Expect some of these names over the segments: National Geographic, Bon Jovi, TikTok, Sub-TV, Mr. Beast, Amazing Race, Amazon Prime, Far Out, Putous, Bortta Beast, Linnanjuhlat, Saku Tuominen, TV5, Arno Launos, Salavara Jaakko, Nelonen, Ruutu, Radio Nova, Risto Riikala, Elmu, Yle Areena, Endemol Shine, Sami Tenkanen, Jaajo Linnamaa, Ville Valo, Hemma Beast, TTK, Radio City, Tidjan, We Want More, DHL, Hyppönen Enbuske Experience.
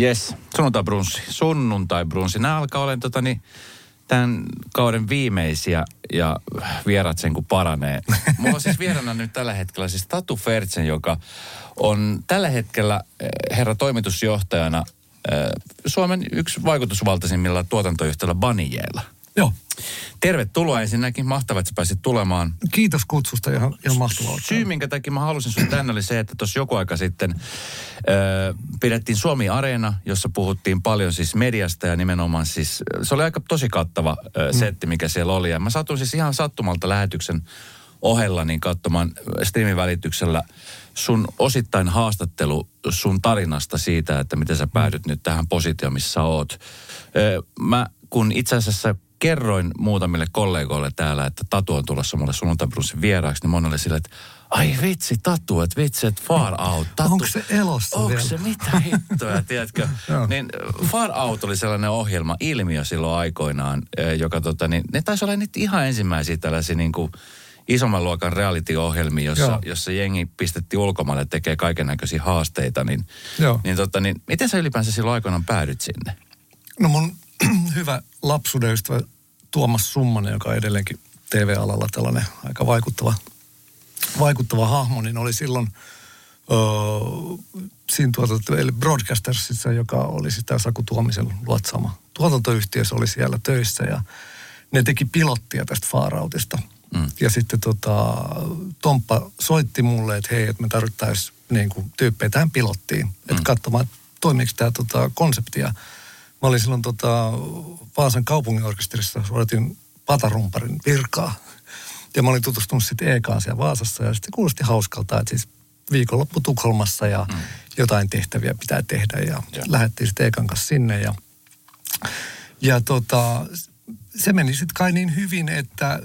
Jes, sunnuntai brunssi. Nämä alkaa olemaan tämän kauden viimeisiä ja vierat sen kun paranee. Mulla on siis vierana nyt tällä hetkellä siis Tatu Fertsen, joka on tällä hetkellä herra toimitusjohtajana Suomen yksi vaikutusvaltaisimmilla tuotantoyhtiöllä Banijaylla. Joo. Tervetuloa ensinnäkin. Mahtavaa, että sä pääsit tulemaan. Kiitos kutsusta, ihan mahtavaa. Syy, minkä takia mä halusin sun tänne, oli se, että tuossa joku aika sitten pidettiin Suomi-areena, jossa puhuttiin paljon siis mediasta ja nimenomaan siis, se oli aika tosi kattava setti, mikä siellä oli. Ja mä satuin siis ihan sattumalta lähetyksen ohella niin katsomaan streamin välityksellä sun osittain haastattelu sun tarinasta siitä, että miten sä päädyt nyt tähän positioon, missä sä oot. Mä kun itse asiassa kerroin muutamille kollegoille täällä, että Tatu on tulossa mulle sunnuntaibrunsin vieraaksi, niin moni oli silleen, että ai vitsi Tatu, että vitsi, että Far Out. Onko se elossa vielä? Onko se mitä hittoja, tiedätkö? Niin Far Out oli sellainen ohjelma, ilmiö silloin aikoinaan, joka ne taisi olla nyt ihan ensimmäisiä tällaisia niin kuin isomman luokan reality-ohjelmia, jossa jengi pistettiin ulkomaille tekee kaikennäköisiä haasteita. Niin, miten sä ylipäänsä silloin aikoinaan päädyt sinne? No mun hyvä lapsuuden ystävä Tuomas Summanen, joka on edelleenkin TV-alalla tällainen aika vaikuttava hahmo, niin oli silloin siinä Broadcasterissa, joka oli sitä Saku Tuomisen luotsaama tuotantoyhtiö, se oli siellä töissä ja ne teki pilottia tästä Far Outista. Ja sitten Tomppa soitti mulle, että hei, että me tarvittaisiin niin tyyppejä tähän pilottiin, että katsomaan, että toimiiko tämä konseptia. Mä olin silloin Vaasan kaupunginorkesterissa, suoritin patarumparin virkaa. Ja mä olin tutustunut sitten Ekaan siellä Vaasassa ja sitten kuulosti hauskalta, että siis viikonloppu Tukholmassa ja jotain tehtäviä pitää tehdä. Ja lähdettiin sitten Ekan kanssa sinne ja se meni sitten kai niin hyvin, että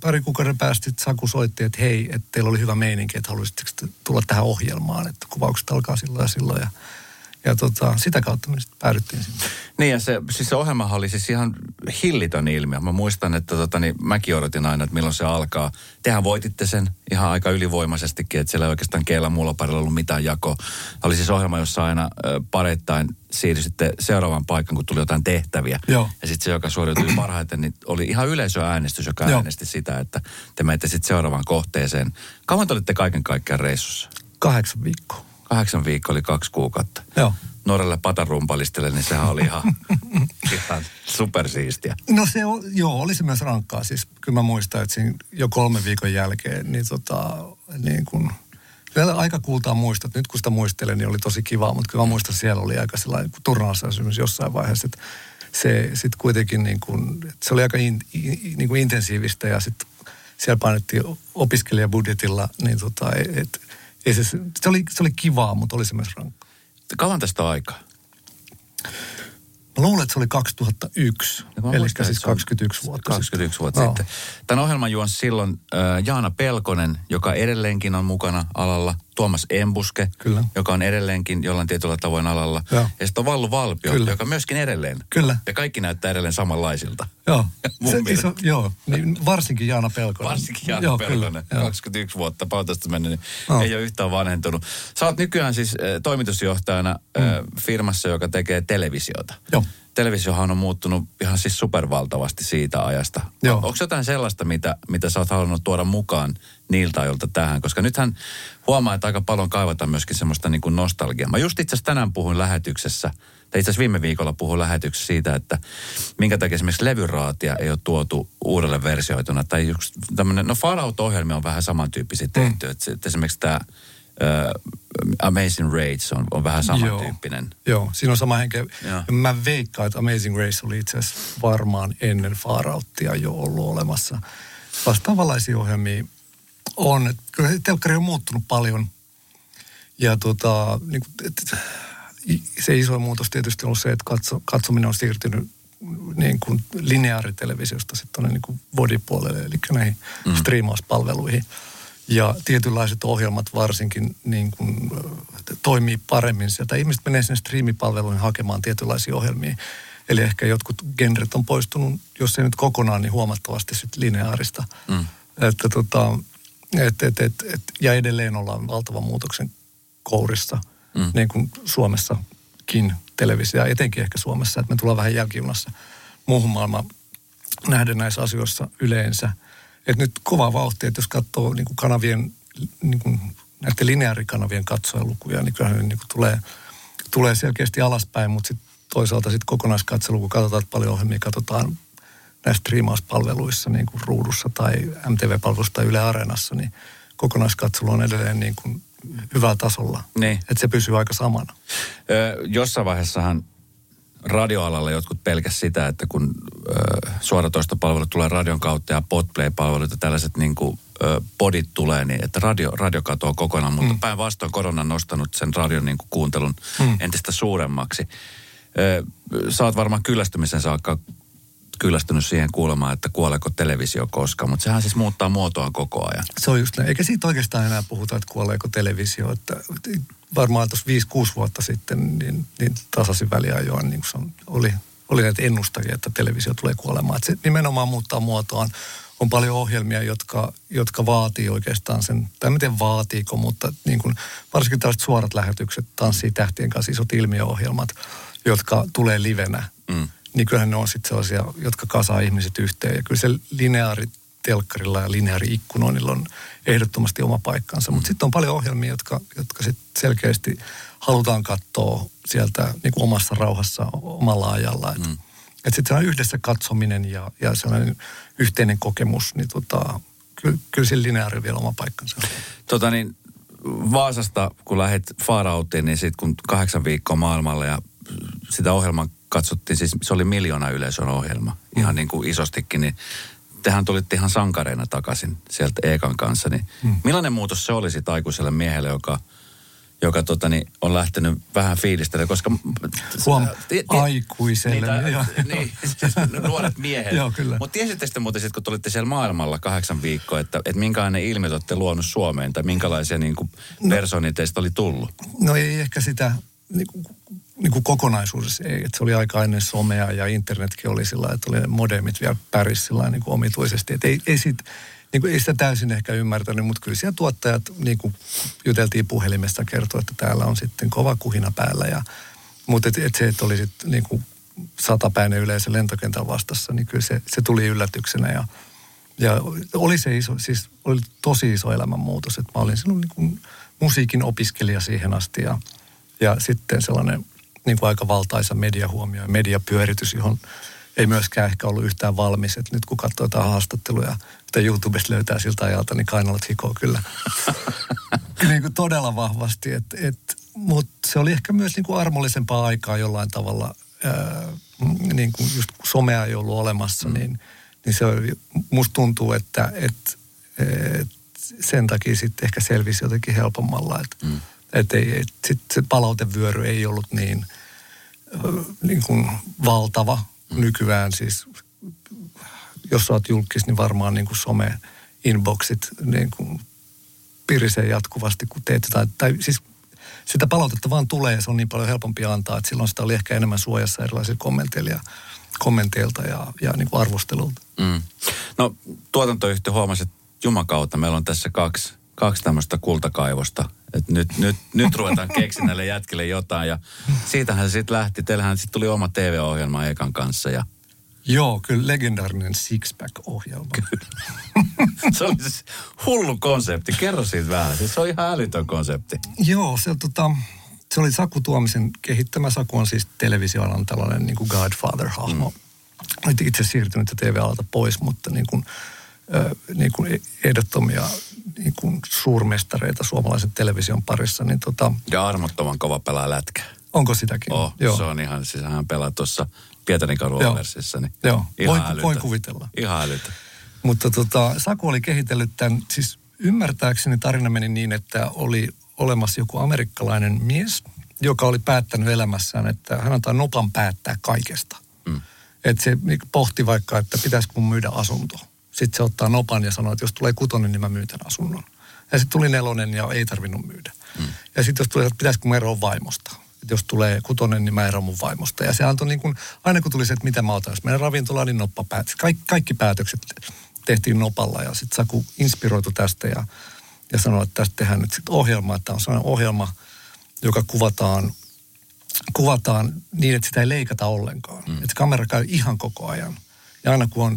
pari kuukauden päästä Saku soitti, että hei, että teillä oli hyvä meininki, että haluaisitteko tulla tähän ohjelmaan, että kuvaukset alkaa silloin ja silloin. Ja sitä kautta me sitten päädyttiin sinne. Niin ja se ohjelmahan oli siis ihan hillitön ilmiö. Mä muistan, että mäkin odotin aina, että milloin se alkaa. Tehän voititte sen ihan aika ylivoimaisestikin, että siellä ei oikeastaan keillä muulla parilla ollut mitään jakoa. Oli siis ohjelma, jossa aina pareittain siirry sitten seuraavaan paikkaan, kun tuli jotain tehtäviä. Joo. Ja sitten se, joka suoriutui parhaiten, niin oli ihan yleisöäänestys, joka äänesti sitä, että te menitte sitten seuraavaan kohteeseen. Kauan te olitte kaiken kaikkiaan reissussa? 8 viikkoa. 8 viikkoa oli 2 kuukautta. Joo. Nuorelle patarumpalistelle, niin sehän oli ihan supersiistiä. No se oli se myös rankkaa. Siis kyllä mä muistan, että siinä jo 3 viikon jälkeen, niin vielä aika kultaa muistat. Nyt kun sitä muistelen, niin oli tosi kivaa, mutta kyllä mä muistan, että siellä oli aika sellainen turnaus esimerkiksi jossain vaiheessa, että se sitten kuitenkin että se oli aika intensiivistä ja sitten siellä painettiin opiskelijabudjetilla, niin Se oli kivaa, mutta oli se myös rankka. Kauan tästä aikaa? Mä luulen, että se oli 2001, eli siis 21 vuotta sitten. Tämän ohjelman juonsi silloin Jaana Pelkonen, joka edelleenkin on mukana alalla. Tuomas Enbuske, kyllä, joka on edelleenkin jollain tietyllä tavoin alalla. Joo. Ja sitten on Vallu Valpio, kyllä, joka myöskin edelleen. Kyllä. Ja kaikki näyttää edelleen samanlaisilta. Joo, niin varsinkin Jaana Pelkonen. Kyllä. 21 vuotta pautasta mennyt, niin ei ole yhtään vanhentunut. Sä oot nykyään siis toimitusjohtajana firmassa, joka tekee televisiota. Joo. Televisiohan on muuttunut ihan siis supervaltavasti siitä ajasta. Joo. Onko jotain sellaista, mitä sä oot halunnut tuoda mukaan niiltä ajoilta tähän? Koska nythän huomaa, että aika paljon kaivataan myöskin semmoista niin kuin nostalgiaa. Mä just itse asiassa tänään puhuin lähetyksessä, tai itse asiassa viime viikolla puhuin lähetyksessä siitä, että minkä takia esimerkiksi levyraatia ei ole tuotu uudelleen versioituna. Tai just tämmöinen, Far Out-ohjelmia on vähän samantyyppisiä tehty. Että esimerkiksi tämä Amazing Race on vähän samantyyppinen. Joo, siinä on sama henkeä. Mä veikkaan, että Amazing Race oli itse asiassa varmaan ennen Far Outia jo ollut olemassa. Vastaavanlaisia ohjelmia on. Kyllä telkkari on muuttunut paljon. Ja se iso muutos tietysti on ollut se, että katsominen on siirtynyt niin kuin lineaaritelevisiosta sitten tuonne niin kuin vodipuolelle, eli näihin striimauspalveluihin. Ja tietynlaiset ohjelmat varsinkin niin kuin toimii paremmin sieltä. Ihmiset menee sinne striimipalveluun hakemaan tietynlaisia ohjelmia. Eli ehkä jotkut genret on poistunut, jos ei nyt kokonaan, niin huomattavasti sitten lineaarista. Että ja edelleen ollaan valtavan muutoksen kourissa, niin kuin Suomessakin televisioa, etenkin ehkä Suomessa, että me tullaan vähän jälkijunassa muuhun maailmaan nähdä näissä asioissa yleensä. Että nyt kova vauhti, että jos katsoo niin kuin kanavien, niin kuin näiden lineaarikanavien katsojalukuja, niin kyllähän ne niin kuin tulee selkeästi alaspäin, mutta sitten toisaalta sit kokonaiskatselu, kun katsotaan, että paljon ohjelmia katsotaan näissä striimauspalveluissa, niin kuin Ruudussa tai MTV-palvelussa tai Yle Areenassa, niin kokonaiskatselu on edelleen niin kuin hyvällä tasolla. Niin. Että se pysyy aika samana. Jossain vaiheessahan radioalalla jotkut pelkäs sitä, että kun suoratoistopalvelut tulee radion kautta ja podplay-palvelut ja tällaiset niin kuin podit tulee, niin että radio katoaa kokonaan. Mutta päinvastoin korona on nostanut sen radion niin kuin kuuntelun entistä suuremmaksi. Sä oot varmaan kyllästymisen saakka kyllästynyt siihen kuulemaan, että kuoleeko televisio koskaan, mutta sehän siis muuttaa muotoa koko ajan. Se on just näin. Eikä siitä oikeastaan enää puhuta, että kuoleeko televisio. Että varmaan tuossa 5-6 vuotta sitten niin tasaisin väliajoin niin oli näitä ennustajia, että televisio tulee kuolemaan. Että se nimenomaan muuttaa muotoaan. On paljon ohjelmia, jotka vaatii oikeastaan sen, tai miten vaatiiko, mutta niin kuin, varsinkin tällaiset suorat lähetykset, Tanssii tähtien kanssa, isot ilmiöohjelmat, jotka tulee livenä. Niin kyllähän ne on sitten sellaisia, jotka kasaa ihmiset yhteen. Ja kyllä se lineaaritelkkarilla ja lineaari-ikkunoinnilla on ehdottomasti oma paikkansa. Mutta sitten on paljon ohjelmia, jotka sit selkeästi halutaan katsoa sieltä niin kuin omassa rauhassa, omalla ajalla. Että sitten sellainen yhdessä katsominen ja sellainen yhteinen kokemus, niin kyllä se lineaari on vielä oma paikkansa. Vaasasta, kun lähdet Far Outiin, niin sitten kun 8 viikkoa maailmalla ja sitä ohjelmaa katsottiin, siis se oli 1 000 000 yleisön ohjelma, ihan niin kuin isostikin, niin tehän tulitte ihan sankareina takaisin sieltä Eekan kanssa, niin millainen muutos se oli sitten aikuiselle miehelle, joka on lähtenyt vähän fiilistelle, koska... aikuiselle. Nuoret miehet. Mutta tiesitte sitten muuten, kun tulitte siellä maailmalla 8 viikkoa, että minkälainen ilmiöt olette luonut Suomeen, tai minkälaisia niin kuin persoonia teistä oli tullut? No ei ehkä sitä... Niin kuin kokonaisuudessa ei. Että se oli aika ennen somea ja internetkin oli sillä, että oli modemit vielä pärisi sillä niin kuin omituisesti. Että ei sitä täysin ehkä ymmärtänyt, mutta kyllä siellä tuottajat, niin kuin juteltiin puhelimesta, kertoi, että täällä on sitten kova kuhina päällä. Mutta että oli sitten niin kuin 100-päinen yleisö lentokentän vastassa, niin kyllä se tuli yllätyksenä. Ja oli se iso, siis oli tosi iso elämänmuutos. Että mä olin silloin niin kuin musiikin opiskelija siihen asti ja sitten sellainen... niin kuin aika valtaisa mediahuomio ja mediapyöritys, johon ei myöskään ehkä ollut yhtään valmis. Et nyt kun katsoo jotain haastatteluja, mitä YouTubesta löytää siltä ajalta, niin kainalat hikoo kyllä niin kuin todella vahvasti. Mutta se oli ehkä myös niin kuin armollisempaa aikaa jollain tavalla. Niin kuin just kun somea ei ollut olemassa, niin se oli, musta tuntuu, että sen takia sitten ehkä selvisi jotenkin helpommalla, että... Että sitten se palautevyöry ei ollut niin kuin valtava nykyään. Siis jos sä oot julkis, niin varmaan niin kuin some-inboxit niin kuin pirisee jatkuvasti, kun teet jotain. Tai siis sitä palautetta vaan tulee ja se on niin paljon helpompi antaa. Että silloin sitä oli ehkä enemmän suojassa erilaisia kommenteilta ja niin kuin arvostelulta. No tuotantoyhtiö huomasi, että jumakautta meillä on tässä kaksi tämmöistä kultakaivosta. Että nyt ruvetaan keksiä näille jätkille jotain ja siitähän se sitten lähti. Teillähän sitten tuli oma TV-ohjelma Ekan kanssa ja... Joo, kyllä legendaarinen six-pack-ohjelma. Kyllä. Se oli siis hullu konsepti. Kerro siitä vähän. Siis se on ihan älytön konsepti. Joo, se oli Saku Tuomisen kehittämä. Saku on siis televisioalan tällainen niin kuin Godfather-hahmo. Oli itse siirtynyt TV-alalta pois, mutta niin kuin ehdottomia... niin kuin suurmestareita suomalaisen television parissa, niin Ja armottoman kova pelaa lätkää. Onko sitäkin? Joo. Se on ihan, siis hän pelaa tuossa Pietarinkaduun versissä, niin joo. Voi kuvitella. Ihan älytä. Mutta Saku oli kehitellyt tämän, siis ymmärtääkseni tarina meni niin, että oli olemassa joku amerikkalainen mies, joka oli päättänyt elämässään, että hän antaa nopan päättää kaikesta. Että se pohti vaikka, että pitäisikö mun myydä asuntoa. Sitten se ottaa nopan ja sanoo, että jos tulee 6, niin mä myyn tämän asunnon. Ja sitten tuli 4 ja ei tarvinnut myydä. Ja sitten jos tulee, että pitäisikö mä eroon vaimosta. Että jos tulee 6, niin mä eroon mun vaimosta. Ja se antoi niin kuin, aina kun tuli se, että mitä mä otan, jos menen ravintolaan, niin noppa päätös. Kaikki päätökset tehtiin nopalla ja sitten Saku inspiroitu tästä ja sanoi, että tästä tehdään nyt sitten ohjelma. Että on sellainen ohjelma, joka kuvataan kuvataan niin, että sitä ei leikata ollenkaan. Mm. Että kamera käy ihan koko ajan. Ja aina kun on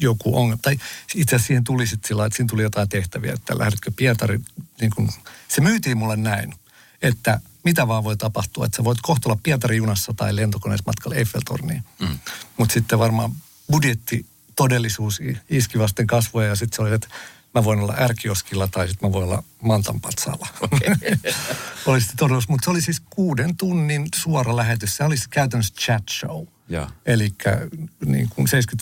joku ongelma, tai itse asiassa siihen tuli sitten sillä, että siinä tuli jotain tehtäviä, että lähdetkö Pietarin, niin kun, se myytiin mulle näin, että mitä vaan voi tapahtua, että sä voit kohta olla Pietarin junassa tai lentokoneessa matkalla Eiffeltorniin. Mm. Mutta sitten varmaan budjettitodellisuus iski vasten kasvoja ja sitten se oli, että mä voin olla R-kioskilla tai sitten mä voin olla Mantanpatsaalla. Okay. Oli sitten todellisuus, mutta se oli siis 6 tunnin suora lähetys. Se oli käytännössä chat show. Eli niin 75%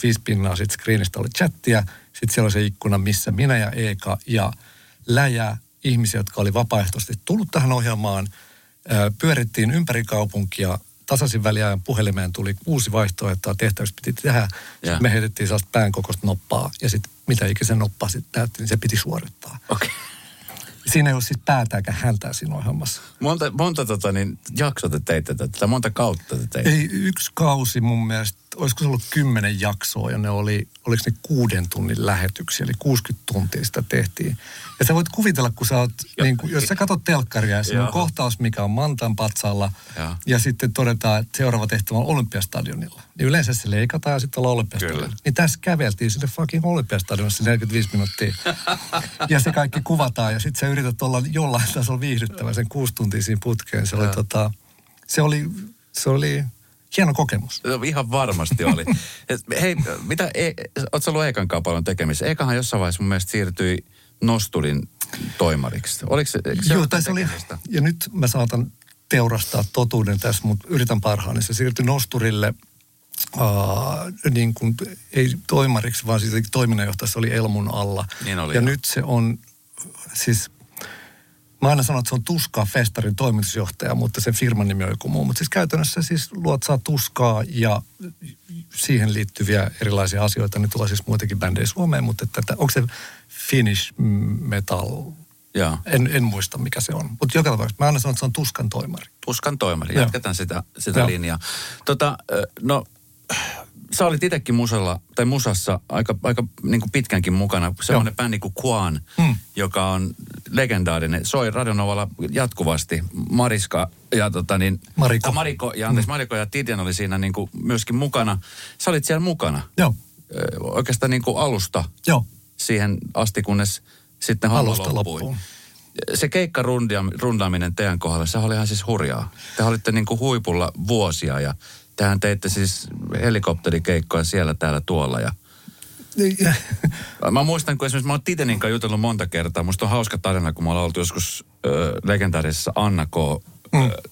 sitten screenistä oli chattia. Sitten siellä oli se ikkuna, missä minä ja Eeka ja Läjä, ihmisiä, jotka oli vapaaehtoisesti tullut tähän ohjelmaan, pyörittiin ympäri kaupunkia. Tasaisin väliajan puhelimeen tuli uusi vaihtoehto, että tehtäväksi piti tehdä. Sitten me heitettiin sellaista päänkokoista noppaa ja sitten mitä ikinä se noppaa sitten näytti, niin se piti suorittaa. Okay. Siinä ei ole siis päätääkään häntää siinä ohjelmassa. Monta jaksoa te teitte tätä, monta kautta te teitte? Ei, yksi kausi mun mielestä, olisiko se ollut 10 jaksoa ja ne oliko ne 6 tunnin lähetyksiä, eli 60 tuntia sitä tehtiin. Ja sä voit kuvitella, kun sä oot, niin kun, jos sä katot telkkaria ja siinä on kohtaus, mikä on Mantan patsalla ja sitten todetaan, että seuraava tehtävä on Olympiastadionilla. Niin yleensä se leikataan ja sitten ollaan Olympiastadionilla. Kyllä. Niin tässä käveltiin sinne fucking Olympiastadionissa 45 minuuttia ja se kaikki kuvataan ja sitten sä yrität olla jollain tasolla viihdyttävä sen 6 tuntia siinä putkeen. Se oli, se oli hieno kokemus. Ihan varmasti oli. Hei, ootko ollut Eekan kanssa paljon tekemistä? Eekahan jossain vaiheessa mun mielestä siirtyi Nosturin toimariksi. Oliko se? Joo, tai se oli. Ja nyt mä saatan teurastaa totuuden tässä, mutta yritän parhaani. Se siirtyi Nosturille, niin kuin, ei toimariksi, vaan siis toiminnanjohtaja, se oli Elmun alla. Niin oli. Ja nyt se on, siis mä aina sanon, että se on Tuskaa Festarin toimitusjohtaja, mutta sen firman nimi on joku muu. Mutta siis käytännössä siis luotsaa Tuskaa ja siihen liittyviä erilaisia asioita. Nyt tulee siis muitakin bändejä Suomeen, mutta että, onko se Finnish Metal? En muista, mikä se on. Mutta joka tapauksessa mä aina sanon, että se on Tuskan toimari. Tuskan toimari, jatketaan sitä linjaa. No, sä olit itsekin musassa aika niin kuin pitkänkin mukana. Sellainen bändi kuin Quan, joka on legendaarinen. Soi Radionovalla jatkuvasti. Mariko ja Tidjan oli siinä niin kuin myöskin mukana. Sä olit siellä mukana. Joo. Oikeastaan niin kuin alusta siihen asti, kunnes sitten alusta loppui. Se keikkarundaaminen teidän kohdalla, se oli ihan siis hurjaa. Te olitte niin kuin huipulla vuosia ja tähän teitte siis helikopterikeikkoja siellä, täällä, tuolla ja mä muistan, kun esimerkiksi mä oon Titenin kanssa jutellut monta kertaa. Musta on hauska tarina, kun me ollaan oltu joskus legendaarisessa Anna K.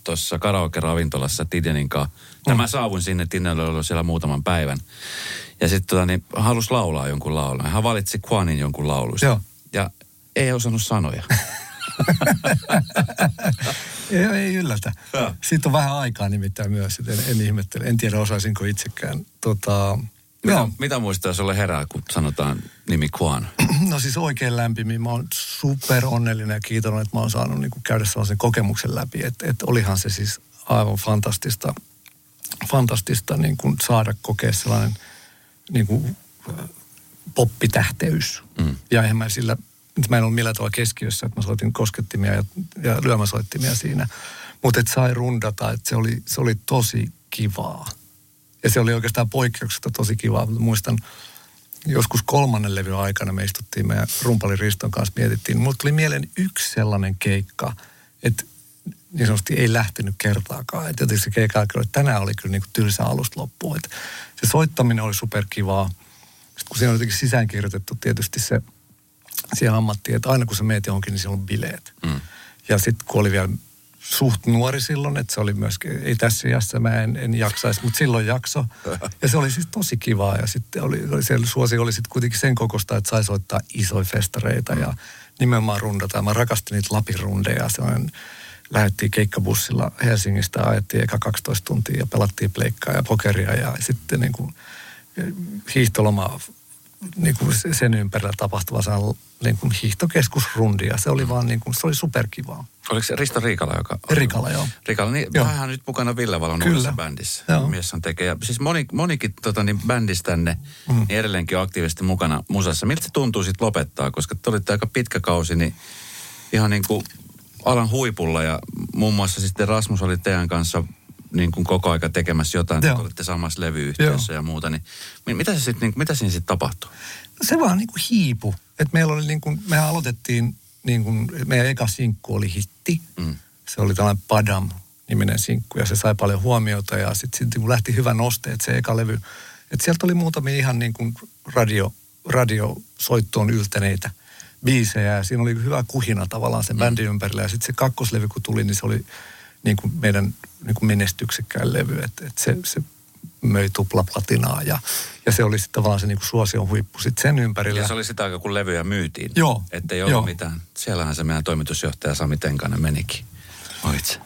Tuossa karaoke-ravintolassa Titenin kanssa. Mä saavuin sinne, Tinelle oli siellä muutaman päivän. Ja sitten halus laulaa jonkun laulun. Hän valitsi Quanin jonkun lauluista. Joo. Ja ei osannut sanoja. Ei yllätä. Ja. Siitä on vähän aikaa nimittäin myös, että en ihmettele. En tiedä, osaisinko itsekään. Mitä muistaa sulle herää, kun sanotaan nimi Quan? No siis oikein lämpimin. Mä oon super onnellinen ja kiitollinen, että mä oon saanut niin kuin käydä sellaisen kokemuksen läpi. Että olihan se siis aivan fantastista niin kuin saada kokea sellainen niin kuin poppitähteys. Mm. Ja eihän mä sillä. Mä en ollut millään tavalla keskiössä, että mä soitin koskettimia ja lyömäsoittimia siinä. Mutta että sai rundata, että se oli tosi kivaa. Ja se oli oikeastaan poikkeuksetta tosi kivaa. Muistan, joskus 3. levyn aikana me istuttiin meidän rumpali Riston kanssa, mietittiin. Mulle tuli mieleen yksi sellainen keikka, että niin sanotusti ei lähtenyt kertaakaan. Että jotenkin se keikka oli, että tänään oli kyllä niin kuin tylsä alusta loppuun. Että se soittaminen oli superkivaa. Sitten kun siinä on jotenkin sisäänkirjoitettu tietysti se siihen ammattiin, että aina kun sä meet johonkin, niin siellä on bileet. Mm. Ja sitten kun oli vielä suht nuori silloin, että se oli myöskin, ei tässä iässä, mä en jaksaisi, mutta silloin jakso. Ja se oli siis tosi kivaa. Ja sitten siellä suosi oli sitten kuitenkin sen kokosta, että sai soittaa isoja festareita ja nimenomaan rundata. Mä rakastin niitä Lapin rundeja. Lähdettiin keikkabussilla Helsingistä, ajettiin eka 12 tuntia ja pelattiin pleikkaa ja pokeria ja sitten niin kuin hiihtolomaa. Niin kuin sen ympärillä tapahtuva niin kuin hiihtokeskusrundi ja se oli vaan niin kuin, se oli superkivaa. Oliko se Risto Riikala, joka oli? Riikala, joo. Riikala, niin vähän nyt mukana Ville Valon uudessa bändissä. Mies on tekee. Ja siis monikin bändistänne niin edelleenkin on aktiivisesti mukana musassa. Miltä se tuntuu sitten lopettaa, koska te olitte aika pitkä kausi, niin ihan niin kuin alan huipulla ja muun muassa sitten Rasmus oli teidän kanssa niin kuin koko aika tekemässä jotain, että olitte samassa levyyhtiössä ja muuta, niin mitä se sitten, mitä siinä sitten tapahtui? No se vaan niin kuin hiipu, että meillä oli niin kuin, mehän aloitettiin niin kuin, meidän eka sinkku oli hitti, se oli tällainen Padam-niminen sinkku ja se sai paljon huomiota ja sitten kun lähti hyvä noste, että se eka levy, että sieltä oli muutamia ihan niin kuin radiosoittoon yltäneitä biisejä ja siinä oli hyvä kuhina tavallaan sen bändin ympärillä ja sitten se kakkoslevy kun tuli, niin se oli niin kuin meidän niin kuin menestyksekkäin levy, että se möi tuplaplatinaa ja se oli sitten tavallaan se niin kuin suosion huippu sitten sen ympärillä. Ja se oli sitä aikaa, kun levyjä myytiin. Joo. Että ei ollut mitään. Siellähän se meidän toimitusjohtaja Sami Tenkanen menikin. Oitse.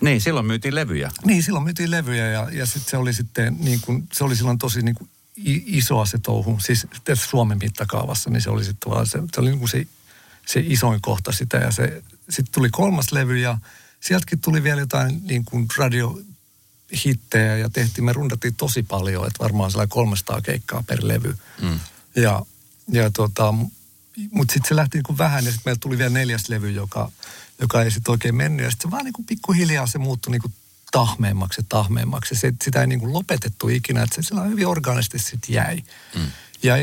Niin, silloin myytiin levyjä. Niin, silloin myytiin levyjä ja sitten se oli sitten niin kuin, se oli silloin tosi niin kuin isoa se touhu. Siis Suomen mittakaavassa, niin se oli sitten tavallaan se oli niin kuin se isoin kohta sitä ja se sitten tuli kolmas levy ja sieltäkin tuli vielä jotain niin kuin radiohittejä ja me rundattiin tosi paljon, että varmaan sellainen 300 keikkaa per levy. Mutta sitten se lähti niin kuin vähän ja sitten meillä tuli vielä neljäs levy, joka ei sitten oikein mennyt. Ja sitten se vaan niin kuin pikkuhiljaa se muuttui niin kuin tahmeemmaksi ja tahmeemmaksi. Sitä ei niin kuin lopetettu ikinä, että se hyvin orgaanisesti sitten jäi. Ja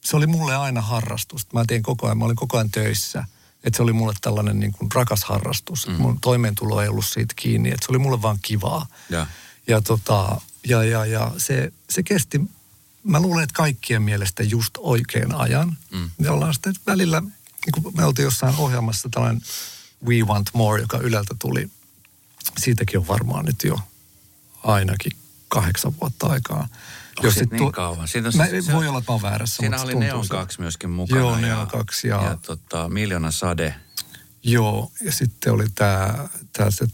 se oli mulle aina harrastus. Mä tein koko ajan, mä olin koko ajan töissä. Että se oli mulle tällainen niin kuin rakas harrastus. Mun toimeentulo ei ollut siitä kiinni. Että se oli mulle vaan kivaa. Ja se kesti, mä luulen, että kaikkien mielestä just oikean ajan. Me ollaan sitten välillä, niin kuin me oltiin jossain ohjelmassa tällainen We Want More, joka Yleltä tuli. Siitäkin on varmaan nyt jo ainakin 8 vuotta aikaa. Onko siitä niin kauan? Voi olla, että mä oon väärässä. Siinä oli Neon 2 myöskin mukana. Joo, Neon 2 ja Miljoonan sade. Joo, ja sitten oli tää se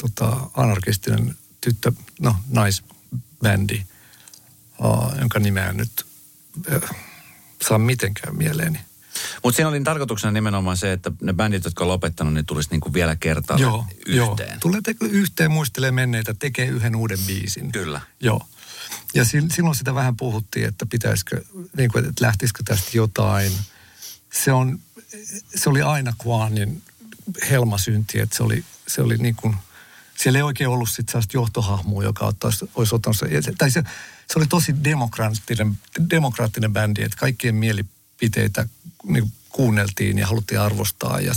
anarkistinen tyttö, naisbändi, jonka nimeä nyt saa mitenkään mieleeni. Mutta siinä oli tarkoituksena nimenomaan se, että ne bändit, jotka on lopettanut, niin tulisi niinku vielä kertaa yhteen. Joo, tulee yhteen, muistelee menneitä, tekee yhden uuden biisin. Kyllä. Joo. Ja silloin sitä vähän puhuttiin, että pitäisikö, niin kuin, että lähtisikö tästä jotain. Se oli aina Quanin helmasynti, että se oli niin kuin, siellä ei oikein ollut sitten sellaista johtohahmoa, joka olisi ottanut se oli tosi demokraattinen bändi, että kaikkien mielipiteitä niin kuunneltiin ja haluttiin arvostaa. Ja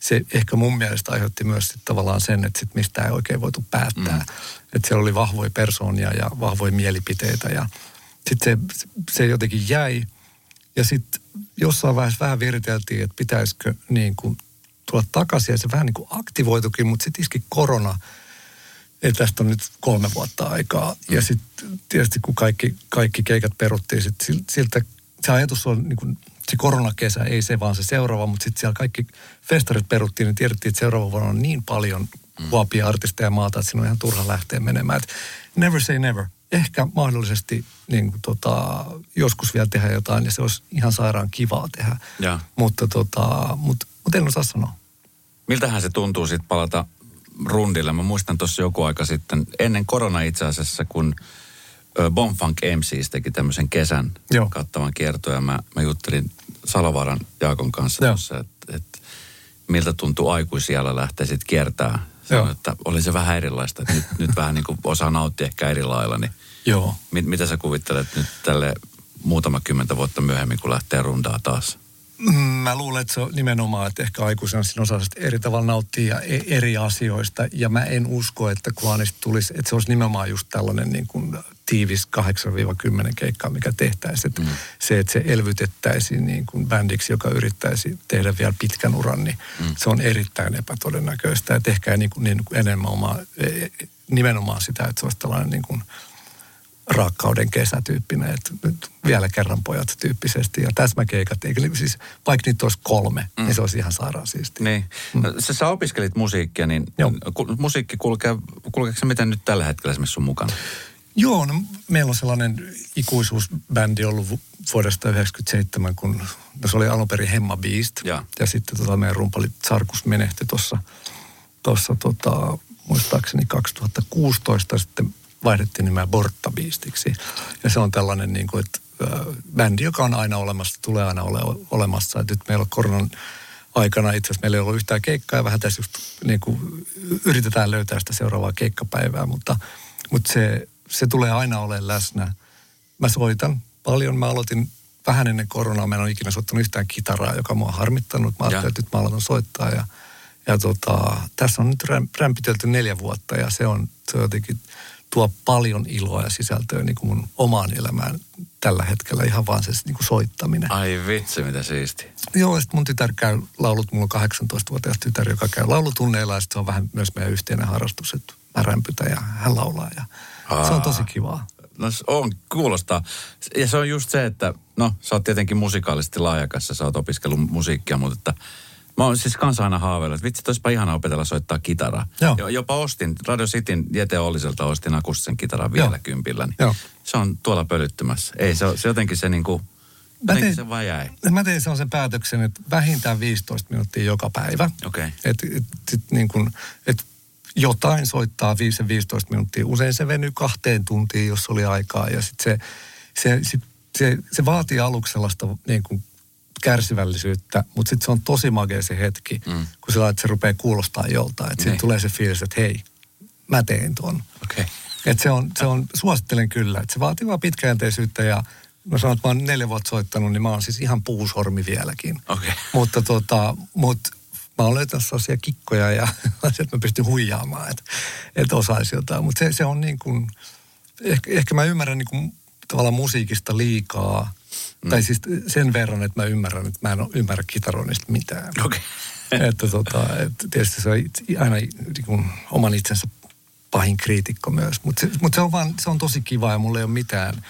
se ehkä mun mielestä aiheutti myös sit tavallaan sen, että sit mistä ei oikein voitu päättää. Että siellä oli vahvoja persoonia ja vahvoja mielipiteitä. Ja sitten se jotenkin jäi. Ja sitten jossain vaiheessa vähän viriteltiin, että pitäisikö niin kuin tulla takaisin. Ja se vähän niin kuin aktivoitukin, mutta sitten iski korona. Ja tästä on nyt 3 vuotta aikaa. Ja sitten tietysti kun kaikki keikat peruttiin, sitten siltä se ajatus on niin kuin se koronakesä, ei se vaan se seuraava, mutta sitten siellä kaikki festarit peruttiin, niin tiedettiin, että seuraava vuonna on niin paljon kuopia artisteja maata, että siinä on ihan turha lähteä menemään. Et never say never. Ehkä mahdollisesti niin kuin, joskus vielä tehdä jotain, ja se olisi ihan sairaan kivaa tehdä. Ja. Mutta en osaa sanoa. Miltähän se tuntuu sitten palata rundille? Mä muistan tuossa joku aika sitten, ennen korona itse asiassa, kun Bomfunk MC's teki tämmöisen kesän kattavan kiertoon ja mä juttelin Salavaran Jaakon kanssa tuossa, että miltä tuntuu aikuisiällä lähteä sitten kiertämään. Sanoin, että oli se vähän erilaista, että nyt vähän niin kuin osaa nauttia ehkä eri lailla. Niin mitä sä kuvittelet nyt tälle muutama 10 vuotta myöhemmin, kun lähtee rundaa taas? Mä luulen, että se on nimenomaan, että ehkä aikuisena siinä osaa eri tavalla nauttia eri asioista. Ja mä en usko, että Quanista tulisi, että se olisi nimenomaan just tällainen niin kuin tiivis 8-10 keikkaa, mikä tehtäisiin. Että se elvytettäisiin niin kuin bändiksi, joka yrittäisi tehdä vielä pitkän uran, niin se on erittäin epätodennäköistä. Että ehkä niin kuin enemmän nimenomaan sitä, että se olisi tällainen niin kuin rakkauden kesätyyppinen, että nyt vielä kerran pojat tyyppisesti ja täsmäkeikat, siis vaikka niitä olisi 3, niin se olisi ihan sairaan siistiä. Niin. No, sä opiskelit musiikkia, niin musiikki kulkeeko se miten nyt tällä hetkellä esimerkiksi sun mukana? Joo, no, meillä on sellainen ikuisuusbändi ollut vuodesta 1997, kun se oli alun perin Hemma Beast. Ja sitten meidän rumpali Sarkus menehtyi tuossa muistaakseni 2016 sitten vaihdettiin nimeä Bortta Beastiksi. Ja se on tällainen, niin kuin, että bändi, joka on aina olemassa, tulee aina olemassa. Et nyt meillä on koronan aikana itse asiassa meillä ei ollut yhtään keikkaa ja vähän tässä just niin kuin yritetään löytää sitä seuraavaa keikkapäivää, mutta se tulee aina olemaan läsnä. Mä soitan paljon, mä aloitin vähän ennen koronaa, mä en ole ikinä soittanut yhtään kitaraa, joka mua on harmittanut, mä ajattelin, että nyt mä aloitan soittaa tässä on nyt rämpitelty 4 vuotta ja se jotenkin tuo paljon iloa ja sisältöä niin kuin mun omaan elämään tällä hetkellä, ihan vaan se niin kuin soittaminen. Ai vitsi, mitä siistiä. Joo, sitten mun tytär käy laulut, mulla on 18-vuotias tytär, joka käy laulutunneilla ja se on vähän myös meidän yhteinen harrastus, että mä rämpytän ja hän laulaa ja se on tosi kivaa. No on, kuulostaa. Ja se on just se, että no sä oot tietenkin musikaalisesti laajakassa, sä oot opiskellut musiikkia, mutta että mä oon siis kanssa aina haaveillut, että vitsi, olisipa ihanaa opetella soittaa kitaraa. Joo. Jopa ostin, Radio Cityn Jete Olliselta ostin akustisen kitaran vielä kympillä. Niin se on tuolla pölyttymässä. Ei, se jotenkin se niinku, jotenkin se vaan jäi. Mä tein sellaisen päätöksen, että vähintään 15 minuuttia joka päivä. Okei. Että jotain soittaa 5-15 minuuttia. Usein se venyy 2 tuntiin, jos oli aikaa. Ja sitten se vaatii aluksi sellaista niin kuin kärsivällisyyttä, mutta sitten se on tosi magea se hetki, kun sillä että se rupeaa kuulostaa joltain. Että sitten tulee se fiilis, että hei, mä tein tuon. Okay. Että suosittelen kyllä, että se vaatii vaan pitkäjänteisyyttä ja mä sanon, että mä oon 4 vuotta soittanut, niin mä oon siis ihan puusormi vieläkin. Okay. Mutta mä oon löytänyt sellaisia kikkoja ja että mä pystyn huijaamaan, että osaisi jotain. Mutta se on niin kuin, ehkä mä ymmärrän niin kuin tavallaan musiikista liikaa. Tai siis sen verran, että mä ymmärrän, että mä en ymmärrä kitaroinnista mitään. Okay. Että tietysti se on aina niin kuin oman itsensä pahin kriitikko myös. Mutta se on tosi kiva ja mulla ei ole mitään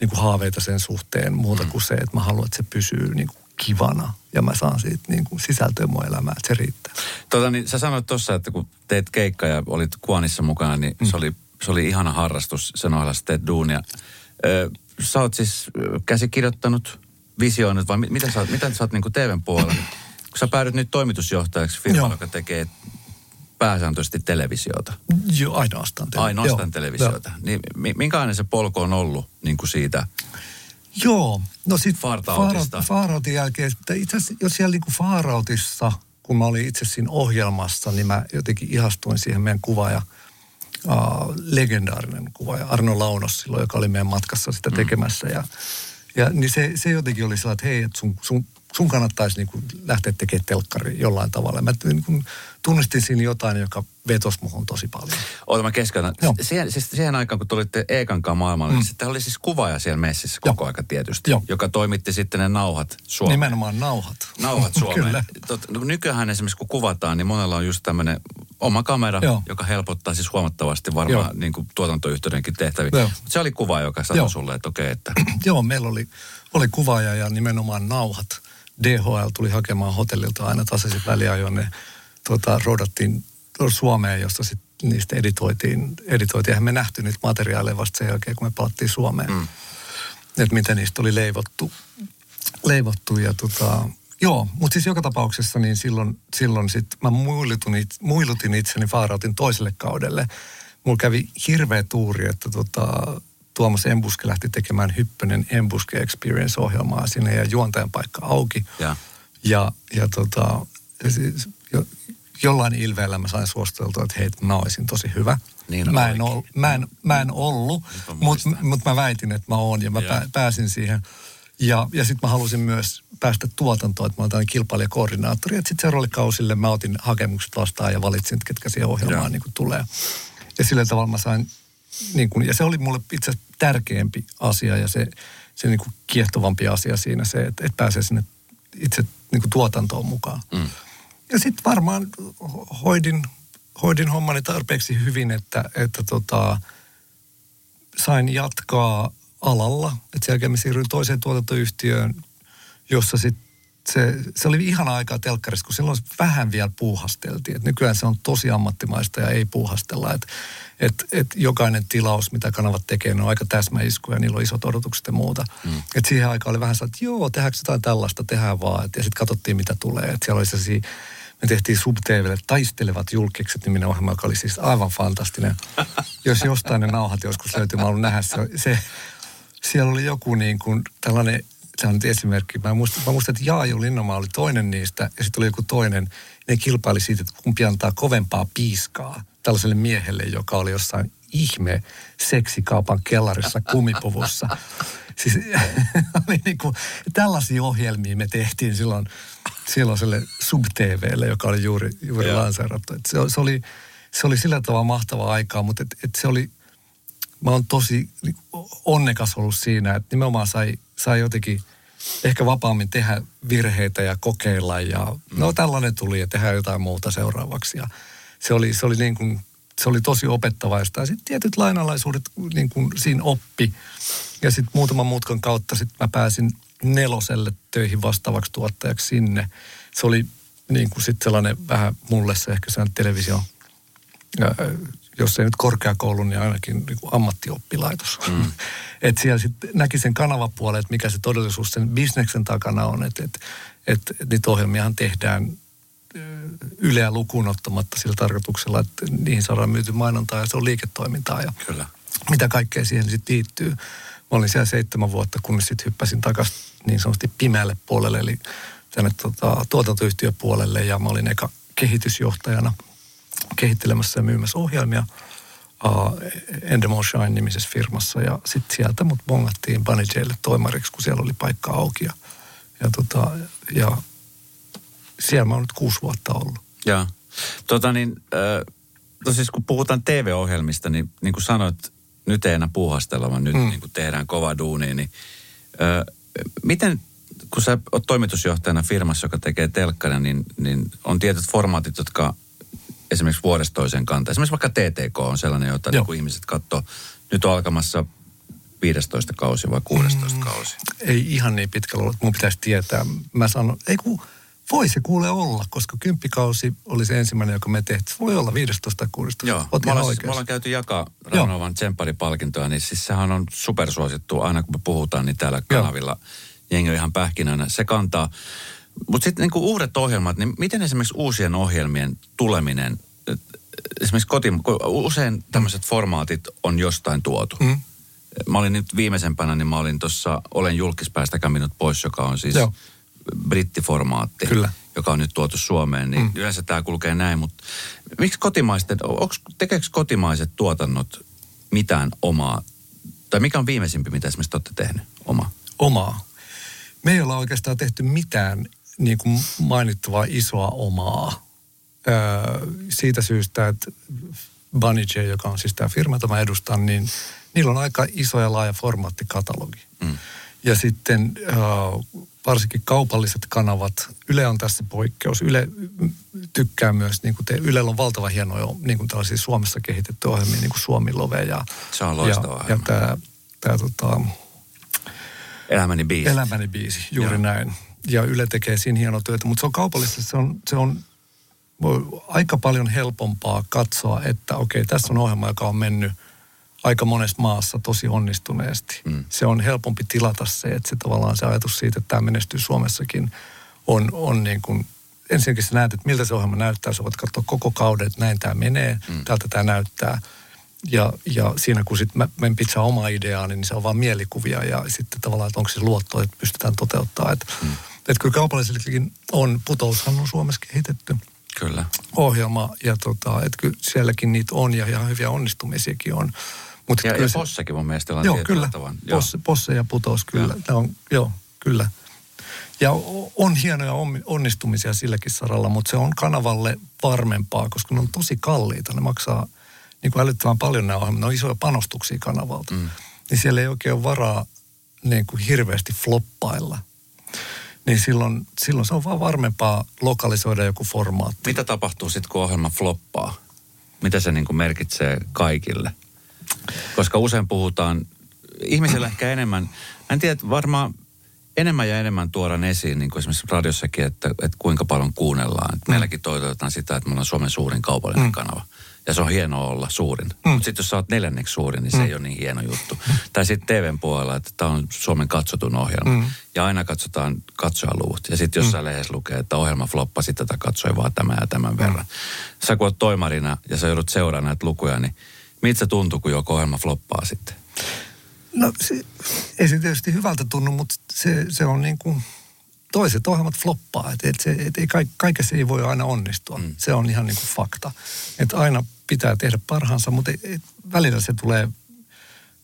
niin kuin haaveita sen suhteen muuta kuin se, että mä haluan, että se pysyy niin kuin kivana. Ja mä saan siitä niin kuin sisältöä mun elämään, että se riittää. Niin, sä sanoit tuossa, että kun teit keikkaa ja olit Quanissa mukana, niin se oli ihana harrastus sen ohella, että teet duunia. Sä oot siis käsikirjoittanut, visioinut, vai mitä sä oot niinku TVn puolella? Kun sä päädyt nyt toimitusjohtajaksi firmaan, joka tekee pääsääntöisesti televisiota. Joo, ainoastaan televisiota. Niin, minkälainen se polku on ollut niinku siitä? Joo, no sit Far Outin jälkeen, itse asiassa jos siellä niinku Far Outissa, kun mä olin itse siinä ohjelmassa, niin mä jotenkin ihastuin siihen meidän kuvaaja. Legendaarinen kuvaaja Arno Launos silloin, joka oli meidän matkassa sitä tekemässä. Ja niin se jotenkin oli sellainen, että hei, että sun kannattaisi niin kuin lähteä tekemään telkkari jollain tavalla. Mä niin kuin tunnistin siinä jotain, joka vetosi muhun tosi paljon. Oota, mä keskeytän. Siihen aikaan, kun tulitte Eekankaan maailmalle, niin sitten oli siis kuvaaja siellä messissä koko aika tietysti, joka toimitti sitten ne nauhat Suomeen. Nimenomaan nauhat. Nauhat Suomeen. No, nykyään esimerkiksi, kun kuvataan, niin monella on just tämmöinen oma kamera, joka helpottaa siis huomattavasti varmaan niin kuin tuotantoyhteydenkin tehtäviä. Mutta se oli kuvaaja, joka sanoi sulle, että okei, että joo, meillä oli kuvaaja ja nimenomaan nauhat. DHL tuli hakemaan hotellilta aina tasaisin väliajoin. Ne roudattiin Suomeen, josta sitten niistä editoitiin. Eihän me nähty niitä materiaaleja vasta sen jälkeen, kun me palattiin Suomeen. Että miten niistä oli leivottu ja joo, mutta siis joka tapauksessa niin silloin sitten mä muilutin itseni Far Outin toiselle kaudelle. Mulla kävi hirveä tuuri, että Tuomas Enbuske lähti tekemään Hyppönen Enbuske Experience-ohjelmaa sinne ja juontajan paikka auki. Jollain ilveellä mä sain suositeltua, että hei, mä olisin tosi hyvä. Niin mä en ollut, mutta mä väitin, että mä oon ja mä pääsin siihen. Ja sitten mä halusin myös päästä tuotantoon, että mä oon tämmöinen kilpailijakoordinaattori. Sitten seuraavalle kausille mä otin hakemukset vastaan ja valitsin, ketkä siihen ohjelmaan niin kuin tulee. Ja sillä tavalla mä sain, niin kuin, ja se oli mulle itse asiassa tärkeämpi asia ja se niin kuin kiehtovampi asia siinä se, että pääsee sinne itse niin kuin tuotantoon mukaan. Ja sitten varmaan hoidin hommani tarpeeksi hyvin, että sain jatkaa alalla. Et sen jälkeen mä siirryin toiseen tuotantoyhtiöön, jossa sitten se oli ihana aikaa telkkarissa, kun silloin vähän vielä puuhasteltiin. Et nykyään se on tosi ammattimaista ja ei puuhastella. Et jokainen tilaus, mitä kanavat tekee, ne on aika täsmäiskuja, niillä on isot odotukset ja muuta. Et siihen aikaan oli vähän sellainen, että joo, tehdäänkö jotain tällaista, tehdään vaan. Ja sitten katsottiin, mitä tulee. Et siellä oli sellaisia, me tehtiin Sub-TVlle Taistelevat julkikset -niminen ohjelma, joka oli siis aivan fantastinen. Jos jostain ne nauhat joskus löytyy, mä haluan nähdä se. Siellä oli joku niin kuin tällainen tämä on nyt esimerkki. Mä muistan, että Jaajo Linnamaa oli toinen niistä ja sitten oli joku toinen. Ne kilpaili siitä, että kumpi antaa kovempaa piiskaa tällaiselle miehelle, joka oli jossain ihme seksikaupan kellarissa kumipuvussa. Siis oli niin kuin, tällaisia ohjelmia me tehtiin silloin sille Sub-TVlle, joka oli juuri lanseerattu. Se oli sillä tavalla mahtavaa aikaa, mutta se oli, mä oon tosi onnekas ollut siinä, että nimenomaan sai jotenkin ehkä vapaammin tehdä virheitä ja kokeilla ja no tällainen tuli ja tehdä jotain muuta seuraavaksi. Ja se oli niin kuin, se oli tosi opettavaista ja sitten tietyt lainalaisuudet niin kuin siinä oppi. Ja sitten muutaman mutkan kautta sitten mä pääsin Neloselle töihin vastaavaksi tuottajaksi sinne. Se oli niin kuin sitten sellainen vähän mulle se ehkä sellainen televisio, jos ei nyt korkeakoulun, niin ainakin niin kuin ammattioppilaitos. Mm. Että siellä sitten näki sen kanavapuolen, että mikä se todellisuus sen bisneksen takana on. Että niitä ohjelmiahan tehdään Yleä lukuun ottamatta sillä tarkoituksella, että niihin saadaan myyty mainontaa ja se on liiketoimintaa ja kyllä. Mitä kaikkea siihen sitten liittyy. Mä olin siellä 7 vuotta, kunnes sitten hyppäsin takaisin niin sanotusti pimeälle puolelle, eli tänne tuotantoyhtiöpuolelle ja mä olin eka kehitysjohtajana kehittelemässä ja myymässä ohjelmia Endemol Shine-nimisessä firmassa ja sitten sieltä mut bongattiin Banijaylle toimariksi, kun siellä oli paikka auki ja siellä mä oon nyt 6 vuotta ollut. Joo. Siis kun puhutaan TV-ohjelmista, niin kuin sanoit, nyt ei enää puuhastella, vaan nyt niin kuin tehdään kovaa duunia, niin miten, kun sä oot toimitusjohtajana firmassa, joka tekee telkkaria, niin on tietyt formaatit, jotka esimerkiksi vuodesta toiseen kantaa. Esimerkiksi vaikka TTK on sellainen, jota niin kuin ihmiset katsoo. Nyt on alkamassa 15 kausi vai 16 kausi. Ei ihan niin pitkällä ole, mun pitäisi tietää. Mä sanon, voi se kuule olla, koska 10 kausi oli se ensimmäinen, joka me tehtiin. Se voi olla 15-16. Joo, me ollaan käyty jakaa Raunovan tsempparipalkintoja, niin siis sehän on supersuosittu. Aina kun me puhutaan, niin täällä kanavilla jengi on ihan pähkinänä. Se kantaa. Mutta sitten niinku uudet ohjelmat, niin miten esimerkiksi uusien ohjelmien tuleminen, esimerkiksi usein tämmöiset formaatit on jostain tuotu. Mm. Mä olin nyt viimeisempänä, niin mä olin tuossa Olen julkis, päästäkää minut pois, joka on siis... Joo. Brittiformaatti, kyllä. Joka on nyt tuotu Suomeen, niin yleensä tämä kulkee näin, mutta miksi tekeekö kotimaiset tuotannot mitään omaa, tai mikä on viimeisimpi, mitä esimerkiksi olette tehneet, omaa? Me ei olla oikeastaan tehty mitään niin kuin mainittavaa isoa omaa. Siitä syystä, että Banijay, joka on siis tämä firma, jota mä edustan, niin niillä on aika iso ja laaja formaattikatalogi. Mm. Ja sitten varsinkin kaupalliset kanavat. Yle on tässä poikkeus. Yle tykkää myös, niin kuin Ylellä on valtava hienoja, niin kuin tällaisia Suomessa kehitettyjä ohjelmia, niin kuin Suomi-love ja... Se on loistava ja tämä Elämäni biisi, juuri näin. Ja Yle tekee siinä hienoa työtä, mutta se on kaupallisesti, se on aika paljon helpompaa katsoa, että okei, tässä on ohjelma, joka on mennyt aika monessa maassa tosi onnistuneesti. Mm. Se on helpompi tilata se, että se tavallaan se ajatus siitä, että tämä menestyy Suomessakin, on niin kuin, ensinnäkin sä näet, että miltä se ohjelma näyttää, sä voit katsoa koko kauden, että näin tämä menee, tältä tämä näyttää. Ja siinä kun sitten mä en pitää omaa ideaani, niin se on vaan mielikuvia ja sitten tavallaan, että onko se luotto, että pystytään toteuttamaan. Että kyllä kaupallisillekin on, Putoushan on Suomessa kehitetty. Kyllä. Ohjelma ja että kyllä sielläkin niitä on ja ihan hyviä onnistumisiakin on. Mut ja Possekin mun mielestä on tietyllä tavan. Posse ja Putous, kyllä. Kyllä. Ja on hienoja onnistumisia silläkin saralla, mutta se on kanavalle varmempaa, koska ne on tosi kalliita. Ne maksaa niin kuin älyttömän paljon nämä ohjelmat. Ne on isoja panostuksia kanavalta. Mm. Niin siellä ei oikein ole varaa niin kuin hirveästi floppailla. Niin silloin se on vaan varmempaa lokalisoida joku formaatti. Mitä tapahtuu sitten, kun ohjelma floppaa? Mitä se niin kuin merkitsee kaikille? Koska usein puhutaan, ihmisillä ehkä enemmän, en tiedä, varmaan enemmän ja enemmän tuodaan esiin, niin kuin esimerkiksi radiossakin, että kuinka paljon kuunnellaan. Meilläkin toitotetaan sitä, että me ollaan Suomen suurin kaupallinen kanava. Ja se on hienoa olla suurin. Mutta sitten jos sä oot 4. suurin, niin se ei ole niin hieno juttu. Tai sitten TVn puolella, että tämä on Suomen katsotun ohjelma. Ja aina katsotaan katsojaluvut. Ja sitten jossain lehdessä lukee, että ohjelma floppasi, tätä katsoi vaan tämä ja tämän verran. Sä kun oot toimarina ja sä joudut seuraamaan näitä lukuja, niin miltä se tuntuu, kun joku ohjelma floppaa sitten? No ei se tietysti hyvältä tunnu, mutta se on niin kuin toiset ohjelmat floppaa. Kaikessa ei voi aina onnistua. Mm. Se on ihan niin kuin fakta. Että aina pitää tehdä parhaansa, mutta välillä se tulee,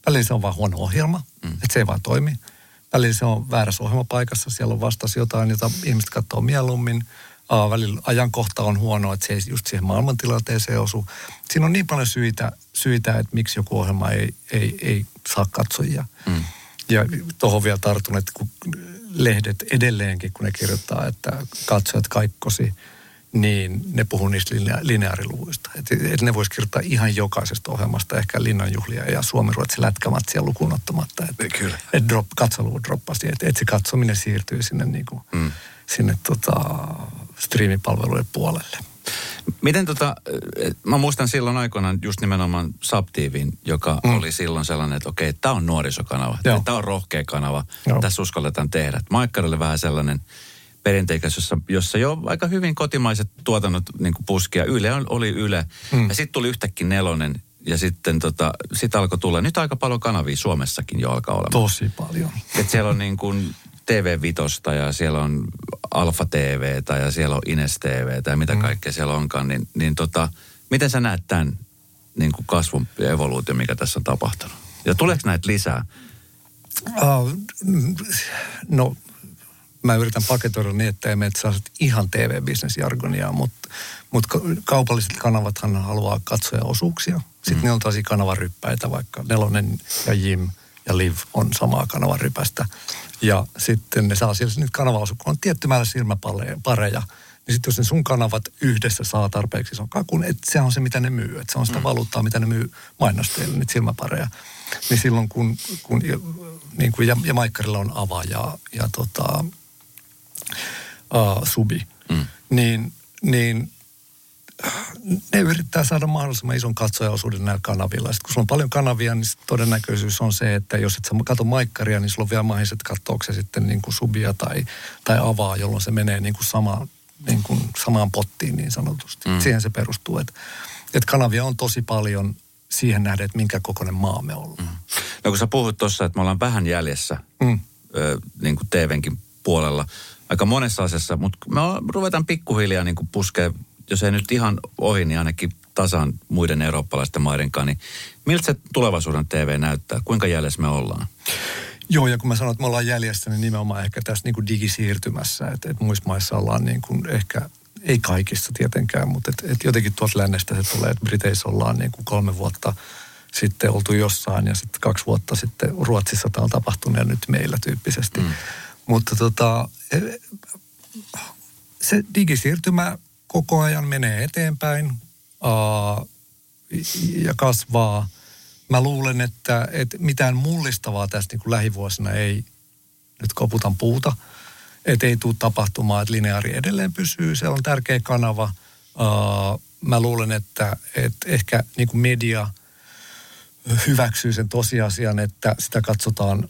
välillä se on vaan huono ohjelma, että se ei vaan toimi. Välillä se on väärässä ohjelmapaikassa, siellä on vastasi jotain, jota ihmiset katsoo mieluummin. Välillä ajankohta on huono, että se ei just siihen maailmantilanteeseen osu. Siinä on niin paljon syitä että miksi joku ohjelma ei saa katsojia. Mm. Ja tuohon vielä tartun, että kun lehdet edelleenkin, kun ne kirjoittaa, että katsojat kaikkosi, niin ne puhuu niistä lineaariluvuista. Että ne vois kirjoittaa ihan jokaisesta ohjelmasta, ehkä Linnanjuhlia ja Suomi-Ruotsi lätkämatsia lukuun ottamatta. Että katsoluvut droppasi, että se katsominen siirtyy sinne niinku... Mm. sinne striimipalvelujen puolelle. Miten mä muistan silloin aikoinaan just nimenomaan Sub-TV:n, joka oli silloin sellainen, että okei, tää on nuorisokanava, tää on rohkea kanava, tässä uskalletaan tehdä. Maikkarille vähän sellainen perinteikäs, jossa jo aika hyvin kotimaiset tuotannot niin kuin puskia. Yle oli Yle, ja sitten tuli yhtäkkiä Nelonen, ja sitten sit alkoi tulla, nyt aika paljon kanavia Suomessakin jo alkaa olemaan. Tosi paljon. Et siellä on niin kuin... TV5 ja siellä on Alfa TV:tä ja siellä on Ines TV:tä ja mitä kaikkea siellä onkaan, niin miten sä näet tämän niin kuin kasvun ja evoluutio, mikä tässä on tapahtunut? Ja tuleeko näitä lisää? No, mä yritän paketoida niin, että ei mene ihan TV-bisnesjargonia, mutta kaupalliset kanavathan haluaa katsoja osuuksia. Sitten ne on taas kanavaryppäitä, vaikka Nelonen ja Jim ja Liv on samaa kanavarypästä. Ja sitten ne saa siellä nyt kanavaosukkoon tietty määrä silmäpareja. Niin sitten jos ne sun kanavat yhdessä saa tarpeeksi ison kakun, että se on se, mitä ne myy. Että se on sitä valuuttaa, mitä ne myy mainostajille, niitä silmäpareja. Niin silloin kun ja Maikkarilla on Ava ja Subi, niin ne yrittää saada mahdollisimman ison katsojaosuuden näillä kanavilla. Sitten kun sulla on paljon kanavia, niin todennäköisyys on se, että jos et sä katso Maikkaria, niin sulla on vielä mahdolliset katsouksia sitten niin kuin Subia tai Avaa, jolloin se menee niin kuin samaan pottiin niin sanotusti. Siihen se perustuu, että kanavia on tosi paljon siihen nähden, että minkä kokoinen maa me ollaan. No kun sä puhut tuossa, että me ollaan vähän jäljessä niin kuin TVnkin puolella aika monessa asiassa, mutta me ruvetaan pikkuhiljaa niin kuin puskea. Jos ei nyt ihan ohi, niin ainakin tasan muiden eurooppalaisten maidenkaan, niin miltä se tulevaisuuden TV näyttää? Kuinka jäljessä me ollaan? Joo, ja kun mä sanon, että me ollaan jäljessä, niin nimenomaan ehkä tässä niin kuin digisiirtymässä. Että muissa maissa ollaan niin kuin ehkä, ei kaikissa tietenkään, mutta et jotenkin tuolta lännestä se tulee, että Briteissä ollaan niin kuin 3 vuotta sitten oltu jossain ja sitten 2 vuotta sitten Ruotsissa tämä on tapahtunut ja nyt meillä tyyppisesti. Mutta se digisiirtymä... Koko ajan menee eteenpäin ja kasvaa. Mä luulen, että mitään mullistavaa tässä niin kuin lähivuosina ei, nyt koputan puuta, että ei tule tapahtumaan, että lineaari edelleen pysyy. Se on tärkeä kanava. Mä luulen, että ehkä niin kuin media hyväksyy sen tosiasian, että sitä katsotaan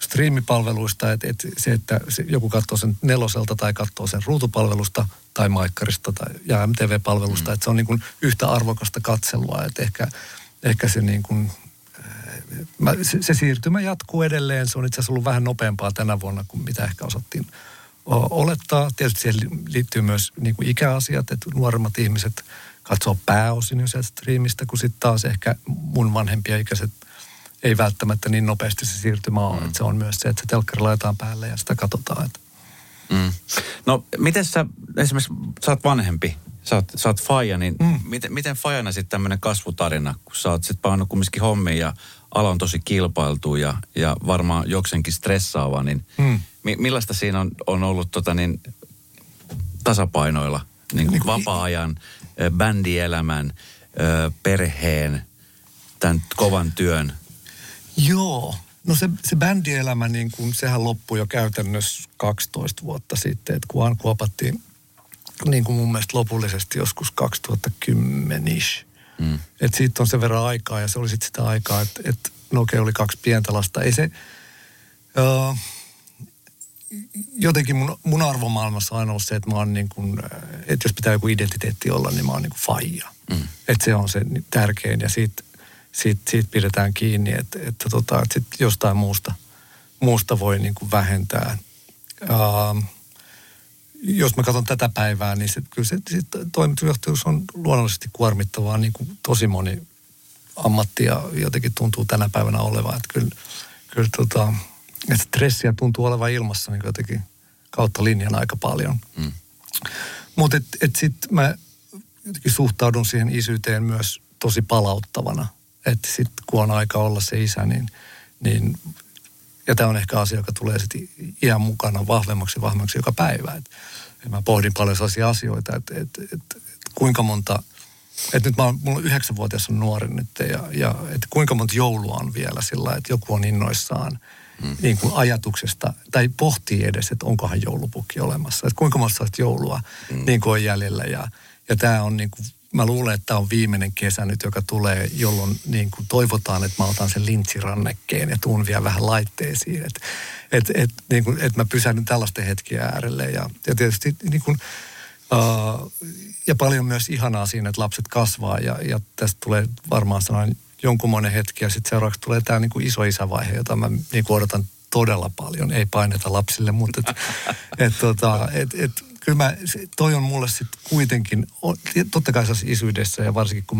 striimipalveluista, että joku katsoo sen Neloselta tai katsoo sen Ruutupalvelusta tai Maikkarista ja MTV-palvelusta, että se on niin kuin yhtä arvokasta katselua, että ehkä se niin kuin, se siirtymä jatkuu edelleen, se on itse asiassa ollut vähän nopeampaa tänä vuonna kuin mitä ehkä osattiin olettaa. Tietysti siihen liittyy myös niin kuin ikäasiat, että nuoremmat ihmiset katsoo pääosin jo sieltä striimistä, kun sitten taas ehkä mun vanhempia ikäiset ei välttämättä niin nopeasti se siirtymä ole. Se on myös se, että se telkkari laitetaan päälle ja sitä katsotaan. No, miten sä esimerkiksi, sä oot vanhempi, sä oot faija, niin miten faijana sitten tämmöinen kasvutarina, kun sä oot sitten pannut kumminkin hommiin ja ala on tosi kilpailtu ja varmaan jokseenkin stressaava, niin millaista siinä on ollut tasapainoilla, niin kuin vapaa-ajan, bändielämän, perheen, tämän kovan työn? Joo. No se bändielämä, niin kuin, sehän loppui jo käytännössä 12 vuotta sitten, että Quan kuopattiin niin kuin mun mielestä lopullisesti joskus 2010-ish. Että siitä on sen verran aikaa ja se oli sitten sitä aikaa, että no okei, oli 2 pientä lasta. Ei se, jotenkin mun arvomaailmassa on aina ollut se, että mä oon niin kuin, että jos pitää joku identiteetti olla, niin mä oon niin kuin faija. Että se on se tärkein ja siitä... siitä pidetään kiinni, että sit jostain muusta voi niin kuin vähentää. Jos mä katson tätä päivää, niin kyllä se toimitusjohtajuus on luonnollisesti kuormittavaa, niin kuin tosi moni ammatti ja jotenkin tuntuu tänä päivänä olevan. Että kyllä että stressiä tuntuu olevan ilmassa niin jotenkin kautta linjan aika paljon. Mm. Mutta sitten mä jotenkin suhtaudun siihen isyyteen myös tosi palauttavana. Että sitten kun on aika olla se isä, niin ja tämä on ehkä asia, joka tulee sitten iän mukana vahvemmaksi joka päivä. Et mä pohdin paljon sellaisia asioita, että kuinka monta, että nyt mulla on 9-vuotias on nuori nyt, ja että kuinka monta joulua on vielä sillä, että joku on innoissaan niin kuin ajatuksesta, tai pohtii edes, että onkohan joulupukki olemassa, että kuinka monta saat joulua niin kuin on jäljellä. Ja tämä on niin kuin, mä luulen, että tämä on viimeinen kesä nyt, joka tulee, jolloin niin kuin toivotaan, että mä otan sen lintsirannekkeen ja tuun vielä vähän laitteisiin. Että mä pysähdyn tällaisten hetkiä äärelle. Ja tietysti niin kuin, ja paljon myös ihanaa siinä, että lapset kasvaa. Ja tästä tulee varmaan sanoin jonkunmoinen hetki. Ja sitten seuraavaksi tulee tämä niin kuin isoisävaihe, jota mä niin kuin odotan todella paljon. Ei paineta lapsille, mutta kyllä mä, toi on mulle sitten kuitenkin, totta kai se isyydessä ja varsinkin kun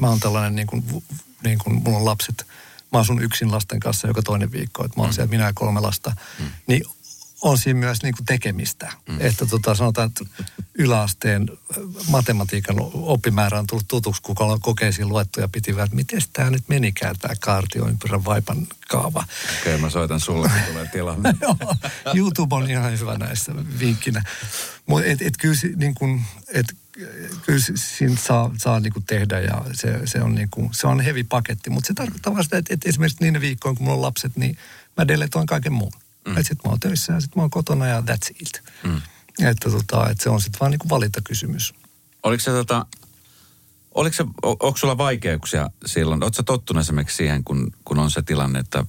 mä oon tällainen niin kuin mulla on lapset, mä asun yksin lasten kanssa joka toinen viikko, että mä oon siellä minä ja 3 lasta, niin on siinä myös niin kuin tekemistä. Että sanotaan, että yläasteen matematiikan oppimäärä on tullut tutuksi, kun ollaan kokeisiin luettu ja piti vähän, että miten tämä nyt menikään tämä kaartioympyrän vaipan kaava. Okei, mä soitan sulle, kun tulee tilanne. YouTube on ihan hyvä näissä vinkkinä. Mutta kyllä siinä saa niin kuin tehdä ja se on, niin kuin, se on hevi paketti. Mutta se tarkoittaa vasta, että esimerkiksi niinä viikkoina, kun mulla on lapset, niin mä deletoin kaiken muun. Sitten mä oon töissä ja sitten mä oon kotona ja that's it. Että se on sitten vaan niinku valintakysymys. Onko sulla vaikeuksia silloin? Ootko sä tottunut esimerkiksi siihen, kun on se tilanne, että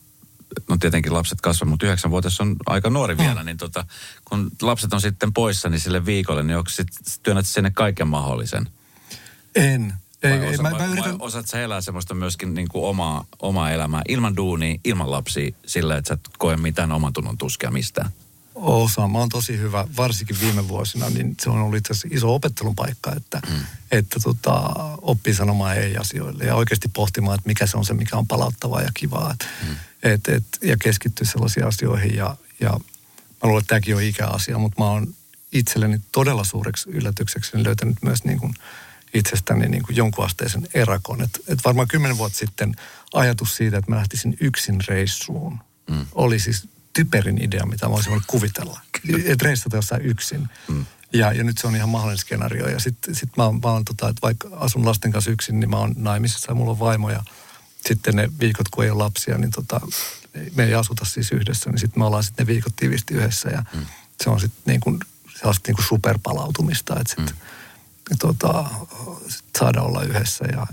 no tietenkin lapset kasvavat, mutta 9-vuotias on aika nuori vielä, niin kun lapset on sitten poissa niin sille viikolle, niin onko sitten työnnät sinne kaiken mahdollisen? En. Osaat sä elää semmoista myöskin niin kuin omaa elämää ilman duunia, ilman lapsia sillä, että sä et koe mitään oman tunnon tuskia mistään? Osaan. Mä oon tosi hyvä, varsinkin viime vuosina, niin se on ollut itse asiassa iso opettelun paikka, että oppii sanomaan ei asioille ja oikeasti pohtimaan, että mikä se on se, mikä on palauttavaa ja kivaa. Ja keskittyä sellaisiin asioihin ja mä luulen, että tämäkin on ikäasia, mutta mä oon itselleni todella suureksi yllätykseksi löytänyt myös niin kuin itsestäni niin kuin jonkunasteisen erakon. Et varmaan 10 vuotta sitten ajatus siitä, että mä lähtisin yksin reissuun, oli siis typerin idea, mitä mä olisin voinut kuvitella. Että reissata jossain yksin. Ja nyt se on ihan mahdollinen skenaario. Ja sit mä oon että vaikka asun lasten kanssa yksin, niin mä oon naimisissa ja mulla on vaimo. Ja sitten ne viikot, kun ei ole lapsia, niin me ei asuta siis yhdessä, niin sitten me ollaan sitten ne viikot tiivisti yhdessä. Ja se on sitten niin kuin sellaista niin kuin superpalautumista, että sitten saada olla yhdessä ja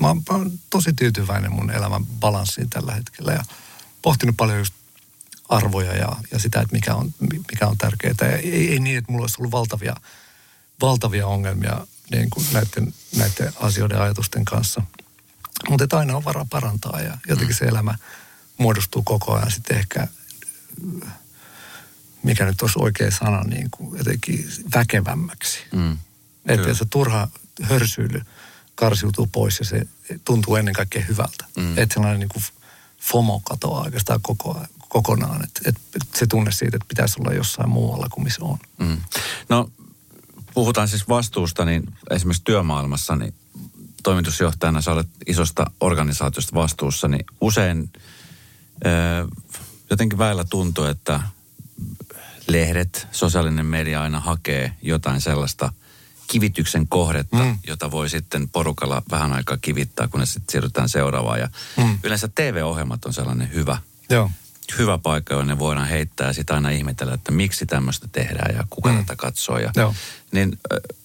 mä oon tosi tyytyväinen mun elämän balanssiin tällä hetkellä ja pohtinut paljon just arvoja ja sitä, että mikä on tärkeää. Ja ei niin, että mulla olisi ollut valtavia ongelmia niin kuin näiden asioiden ajatusten kanssa. Mutta aina on varaa parantaa ja jotenkin se elämä muodostuu koko ajan sitten ehkä, mikä nyt olisi oikea sana, niin kuin jotenkin väkevämmäksi. Että se turha hörsyily karsiutuu pois ja se tuntuu ennen kaikkea hyvältä. Että sellainen niin kuin FOMO katoaa oikeastaan kokonaan. Että se tunne siitä, että pitäisi olla jossain muualla kuin missä on. No, puhutaan siis vastuusta, niin esimerkiksi työmaailmassa, niin toimitusjohtajana sä olet isosta organisaatiosta vastuussa, niin usein jotenkin väillä tuntuu, että lehdet, sosiaalinen media aina hakee jotain sellaista kivityksen kohdetta, jota voi sitten porukalla vähän aikaa kivittää, kunnes sitten siirrytään seuraavaan. Ja yleensä TV-ohjelmat on sellainen hyvä paikka, jonne voidaan heittää ja sitten aina ihmetellä, että miksi tämmöistä tehdään ja kuka tätä katsoo. Ja, niin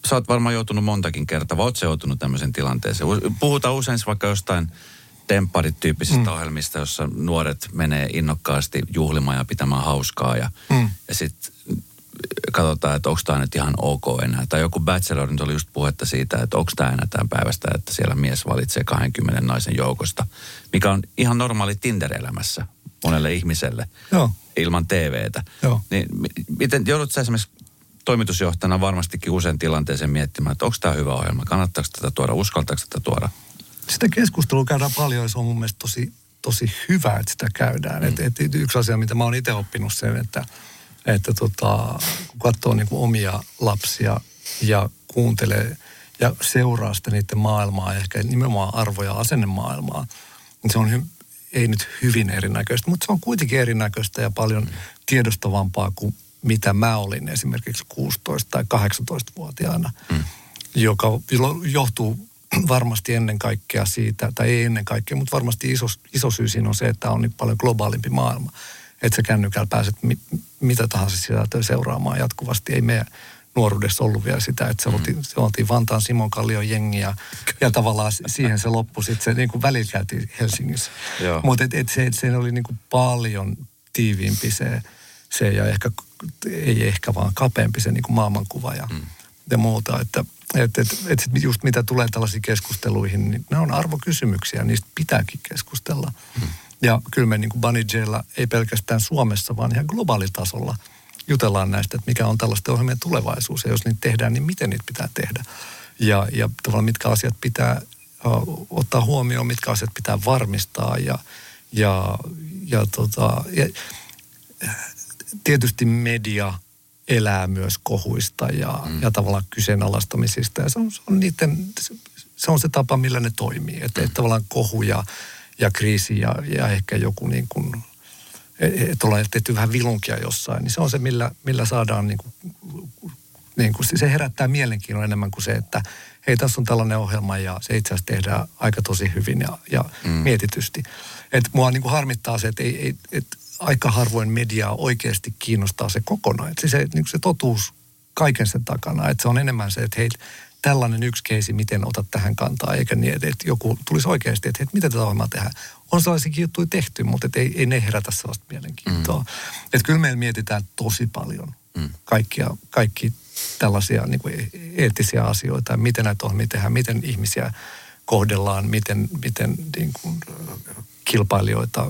sä oot varmaan joutunut montakin kertaa, vai oot sä joutunut tämmöisen tilanteeseen? Puhutaan usein vaikka jostain tempparit-tyyppisistä ohjelmista, jossa nuoret menee innokkaasti juhlimaan ja pitämään hauskaa ja sitten katsotaan, että onko tämä nyt ihan ok enää. Tai joku Bachelor, nyt oli just puhetta siitä, että onko tämä enää tämän päivästä, että siellä mies valitsee 20 naisen joukosta, mikä on ihan normaali Tinder-elämässä monelle ihmiselle, joo, ilman TVtä. Joo. Niin, miten joudut sä esimerkiksi toimitusjohtajana varmastikin usein tilanteeseen miettimään, että onko tämä hyvä ohjelma, kannattaako tätä tuoda, uskaltaako tätä tuoda? Sitä keskustelua käydään paljon, se on mun mielestä tosi hyvä, että sitä käydään. Mm. Et yksi asia, mitä mä oon itse oppinut sen, että kun katsoo niin kuin omia lapsia ja kuuntelee ja seuraa sitä niiden maailmaa, ehkä nimenomaan arvoja ja asennemaailmaa, niin se on ei nyt hyvin erinäköistä, mutta se on kuitenkin erinäköistä ja paljon tiedostavampaa kuin mitä mä olin esimerkiksi 16- tai 18-vuotiaana, joka johtuu varmasti ennen kaikkea siitä, tai ei ennen kaikkea, mutta varmasti iso syy siinä on se, että on niin paljon globaalimpi maailma. Että sä kännykällä pääset mitä tahansa sisältöä seuraamaan jatkuvasti. Ei meidän nuoruudessa ollut vielä sitä, että se oltiin Vantaan Simon Kallion jengiä ja tavallaan siihen se loppui. Sitten se niin kuin välillä käytiin Helsingissä. Mutta se oli niin kuin paljon tiiviimpi se ja ehkä, ei ehkä vaan kapeampi se niin kuin maailmankuva ja muuta. Että just mitä tulee tällaisiin keskusteluihin, niin nämä on arvokysymyksiä, niistä pitääkin keskustella. Ja kyllä me niin kuin Banijaylla, ei pelkästään Suomessa, vaan ihan globaalitasolla jutellaan näistä, että mikä on tällaista ohjelmien tulevaisuus. Ja jos niitä tehdään, niin miten niitä pitää tehdä. Ja tavallaan mitkä asiat pitää ottaa huomioon, mitkä asiat pitää varmistaa. Ja tietysti media elää myös kohuista ja tavallaan kyseenalaistamisista. Ja se on se tapa, millä ne toimii. Että tavallaan kohuja ja kriisi ja ehkä joku niin kuin, että ollaan tehty vähän vilunkia jossain, niin se on se, millä saadaan niin kuin, se herättää mielenkiinnon enemmän kuin se, että hei, tässä on tällainen ohjelma ja se itse asiassa tehdään aika tosi hyvin ja mietitysti. Että mua niin kuin harmittaa se, että et aika harvoin mediaa oikeasti kiinnostaa se kokonaan. Että se, niin kuin se totuus kaiken sen takana, että se on enemmän se, että hei, tällainen yksi keisi, miten otat tähän kantaa, eikä niin, että joku tulisi oikeasti, että mitä tätä ohjelmaa tehdään. On sellaisiakin juttuja tehty, mutta ei ne herätä sellaista mielenkiintoa. Että kyllä meillä mietitään tosi paljon kaikki tällaisia niin kuin eettisiä asioita, miten näitä ohjelmia tehdään, miten ihmisiä kohdellaan, miten niin kuin, kilpailijoita,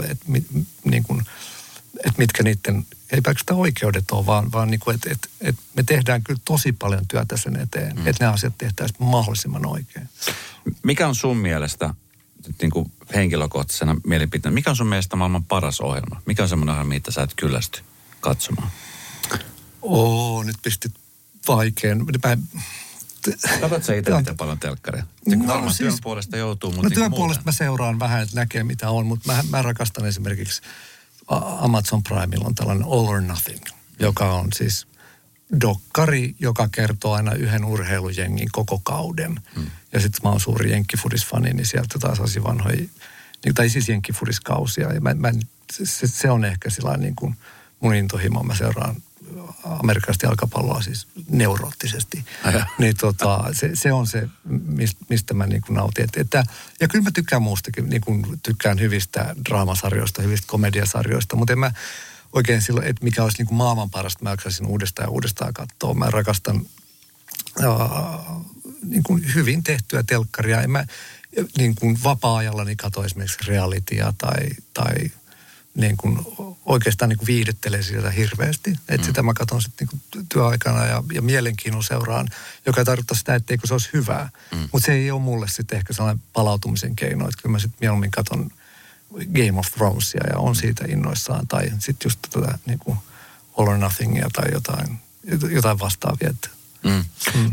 niin kuin, että mitkä niiden, ei pelkästään oikeudet ole, vaan niin kuin, että me tehdään kyllä tosi paljon työtä sen eteen, että nämä asiat tehtäisiin mahdollisimman oikein. Mikä on sun mielestä, niin kuin henkilökohtaisena mielipiteenä, mikä on sun mielestä maailman paras ohjelma? Mikä on semmoinen ohjelma, mitä sä et kyllästy katsomaan? Nyt pistit vaikein. Katsot sä itse miten paljon telkkaria? Varmaan työn puolesta joutuu, mutta työn puolesta mä seuraan vähän, että näkee mitä on, mutta mä rakastan esimerkiksi Amazon Primella on tällainen All or Nothing, joka on siis dokkari, joka kertoo aina yhden urheilujengin koko kauden. Ja sitten mä oon suuri jenkkifudisfani, niin sieltä taas olisi vanhoja, tai siis jenkkifudiskausia. Ja se on ehkä sillä niin kuin mun intohimo, mä seuraan amerikkalaista jalkapalloa siis neuroottisesti. Niin se on se, mistä mä niin kuin nautin. Ja kyllä mä tykkään muustakin, niin kuin tykkään hyvistä draamasarjoista, hyvistä komediasarjoista, mutta en mä oikein silloin, että mikä olisi niin kuin maailman parasta, mä jaksasin uudestaan ja uudestaan katsoa. Mä rakastan niin kuin hyvin tehtyä telkkaria. En mä niin kuin vapaa-ajallani katso esimerkiksi realitya tai niin kuin oikeastaan niin kuin viihdettelee sitä hirveästi. Että sitä mä katson sitten niin kuin työaikana ja mielenkiinnon seuraan, joka tarkoittaa sitä, etteikö se olisi hyvää. Mutta se ei ole mulle sitten ehkä sellainen palautumisen keino, että kyllä mä sitten mieluummin katson Game of Thronesia ja on siitä innoissaan. Tai sitten just tätä niin kuin All or Nothingia tai jotain vastaavia.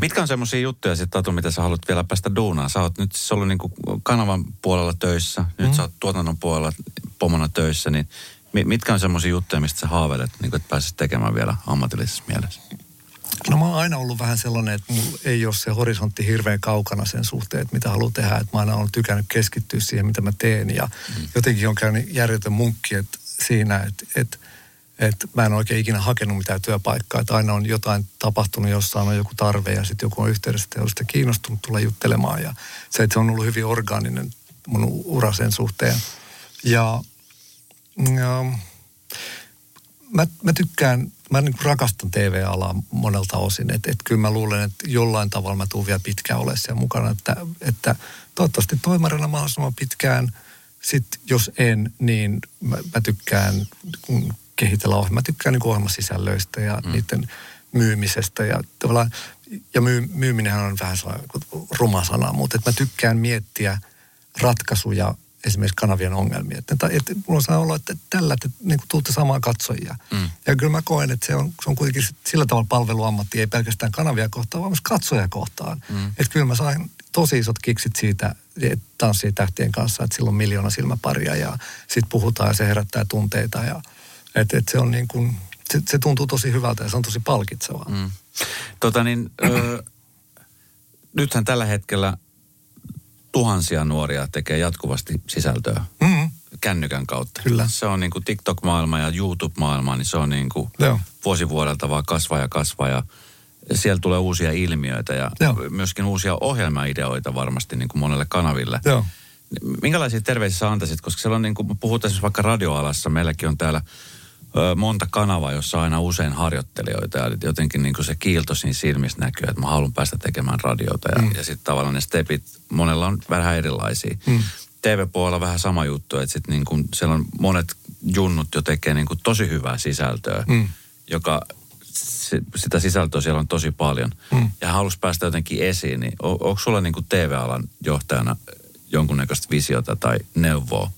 Mitkä on semmoisia juttuja sitten, Tatu, mitä sä haluat vielä päästä duunaan? Sä oot nyt siis ollut niin kuin kanavan puolella töissä, nyt sä oot tuotannon puolella pomona töissä, niin mitkä on semmoisia juttuja, mistä sä haaveilet, niin kuin, että pääsis tekemään vielä ammatillisessa mielessä? No mä oon aina ollut vähän sellainen, että mulla ei ole se horisontti hirveän kaukana sen suhteen, että mitä haluan tehdä. Että mä aina olen tykännyt keskittyä siihen, mitä mä teen. Ja jotenkin on käynyt järjetön munkki siinä, että mä en oikein ikinä hakenut mitään työpaikkaa. Että aina on jotain tapahtunut, jossain on joku tarve ja sitten joku on yhteydessä teollista kiinnostunut tulla juttelemaan. Ja se, että se on ollut hyvin orgaaninen mun ura sen suhteen. Ja mä tykkään mä niin rakastan TV-alaa monelta osin. Että kyllä mä luulen, että jollain tavalla mä tuun vielä pitkään olemaan siellä mukana. Että toivottavasti toimarina mahdollisimman pitkään. Sitten jos en, niin mä tykkään kehitellä ohjelmaa. Mä tykkään niin ohjelmasisällöistä ja niiden myymisestä. Ja myyminenhän on vähän sellainen ruma sana, mutta että mä tykkään miettiä ratkaisuja esimerkiksi kanavien ongelmia. Että mulla on sellainen olo, että tällä te niin tuutte samaan katsojia. Ja kyllä mä koen, että se on kuitenkin sillä tavalla palveluammatti, ei pelkästään kanavia kohtaan, vaan myös katsoja kohtaan. Että kyllä mä sain tosi isot kiksit siitä, että Tanssii tähtien kanssa, että sillä on 1 miljoona silmäparia ja sit puhutaan ja se herättää tunteita. Ja, et se on niin kuin, se tuntuu tosi hyvältä ja se on tosi palkitsevaa. Nythän tällä hetkellä tuhansia nuoria tekee jatkuvasti sisältöä kännykän kautta. Kyllä. Se on niin kuin TikTok-maailma ja YouTube-maailma, niin se on niin kuin vuosivuodelta vaan kasvaa ja siellä tulee uusia ilmiöitä ja myöskin uusia ohjelmaideoita varmasti niin kuin monelle kanaville. Joo. Minkälaisia terveisiä sä antaisit? Koska siellä on niin kuin, puhutaan siis vaikka radioalassa, meilläkin on täällä monta kanavaa, jossa aina usein harjoittelijoita ja jotenkin niin kuin se kiilto siinä silmissä näkyy, että mä haluan päästä tekemään radiota ja sitten tavallaan ne stepit, monella on vähän erilaisia. TV-puolella vähän sama juttu, että sitten niin kuin siellä on monet junnut jo tekee niin kuin tosi hyvää sisältöä, joka sitä sisältöä siellä on tosi paljon ja halusi päästä jotenkin esiin, niin onko sulla niin kuin TV-alan johtajana jonkunnäköistä visiota tai neuvoa?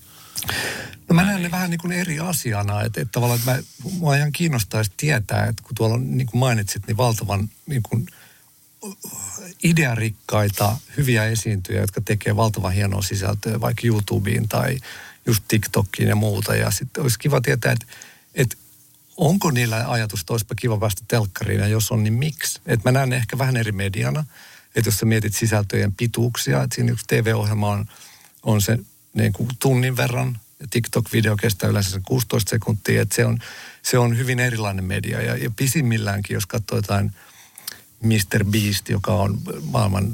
No mä näen ne vähän niin kuin eri asiana, että tavallaan että mua ihan kiinnostaisi tietää, että kun tuolla on, niin kuin mainitsit, niin valtavan niin kuin idearikkaita, hyviä esiintyjä, jotka tekee valtavan hienoa sisältöä vaikka YouTubeen tai just TikTokiin ja muuta. Ja sitten olisi kiva tietää, että onko niillä ajatus, että olisipa kiva päästä telkkariin ja jos on, niin miksi? Että mä näen ehkä vähän eri mediana, että jos sä mietit sisältöjen pituuksia, että siinä yksi TV-ohjelma on se niin kuin tunnin verran, TikTok-video kestää yleensä sen 16 sekuntia, että se on hyvin erilainen media. Ja pisimmilläänkin, jos katsoo jotain Mr. Beast, joka on maailman,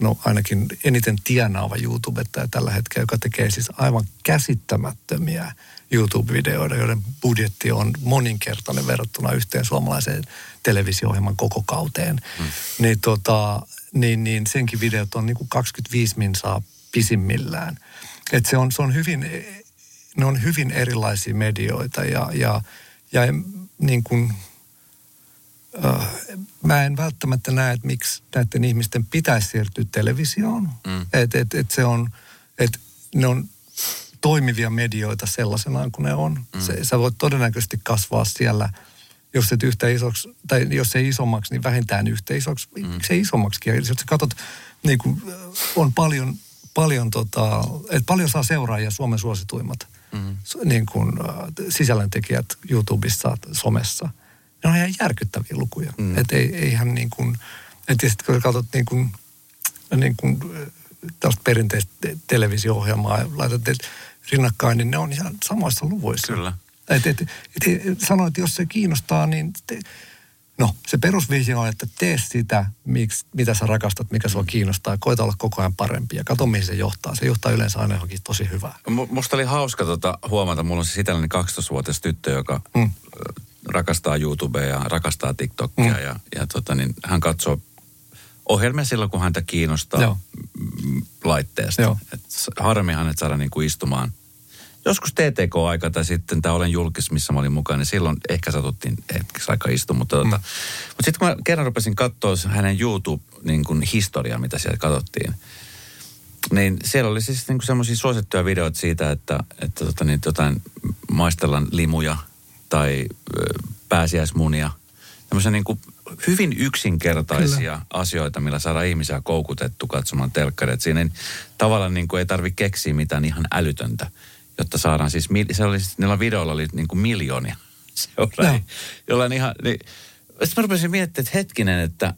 no ainakin eniten tienaava YouTubettaja tällä hetkellä, joka tekee siis aivan käsittämättömiä YouTube-videoita, joiden budjetti on moninkertainen verrattuna yhteen suomalaiseen televisio-ohjelman koko kauteen. Niin, niin senkin videot on niin kuin 25 minsaa pisimmillään. Että ne on hyvin erilaisia medioita ja niin kuin, mä en välttämättä näe, että miksi näiden ihmisten pitäisi siirtyä televisioon. Että ne on toimivia medioita sellaisenaan kuin ne on. Sä voit todennäköisesti kasvaa siellä, jos et yhtä isoksi, tai jos ei isommaksi, niin vähintään yhtä isoksi. Se isommaksikin. Jos sä katsot, niin kuin, on paljon saa seuraajia Suomen suosituimmat niin kuin, sisällöntekijät YouTubessa, somessa. Ne on ihan järkyttäviä lukuja. Että eihän niin kuin, että sitten kun katsot niin kuin tällaista perinteistä televisio-ohjelmaa ja laitat rinnakkain, niin ne on ihan samoissa luvuissa. Kyllä. Sanoin, että jos se kiinnostaa, niin se perusvisio on, että tee sitä, mitä sä rakastat, mikä sua kiinnostaa. Koita olla koko ajan parempi ja katso, mihin se johtaa. Se johtaa yleensä aina johonkin tosi hyvää. Musta oli hauska huomata. Mulla on siis itselläni 12-vuotias tyttö, joka rakastaa YouTubea ja rakastaa TikTokia. Hän katsoo ohjelmia silloin, kun häntä kiinnostaa laitteesta. Et harmihan, että saada niinku istumaan. Joskus TTK-aika tai sitten tämä Olen julkis, missä mä olin mukana, niin silloin ehkä satuttiin hetkeksi aika istu. Mutta sitten kun mä kerran rupesin katsoa hänen YouTube-historiaa, mitä siellä katsottiin, niin siellä oli siis niin semmoisia suosittuja videoita siitä, että jotain maistellaan limuja tai pääsiäismunia. Tämmöisiä niin kuin hyvin yksinkertaisia asioita, millä saadaan ihmisiä koukutettu katsomaan telkkareita. Siinä ei, tavallaan niin kuin ei tarvitse keksiä mitään ihan älytöntä, jotta saadaan siis, niillä videoilla oli niin kuin miljoonia seuraajia. No. Jollain ihan, niin, sitten mä rupesin miettimään, että hetkinen, että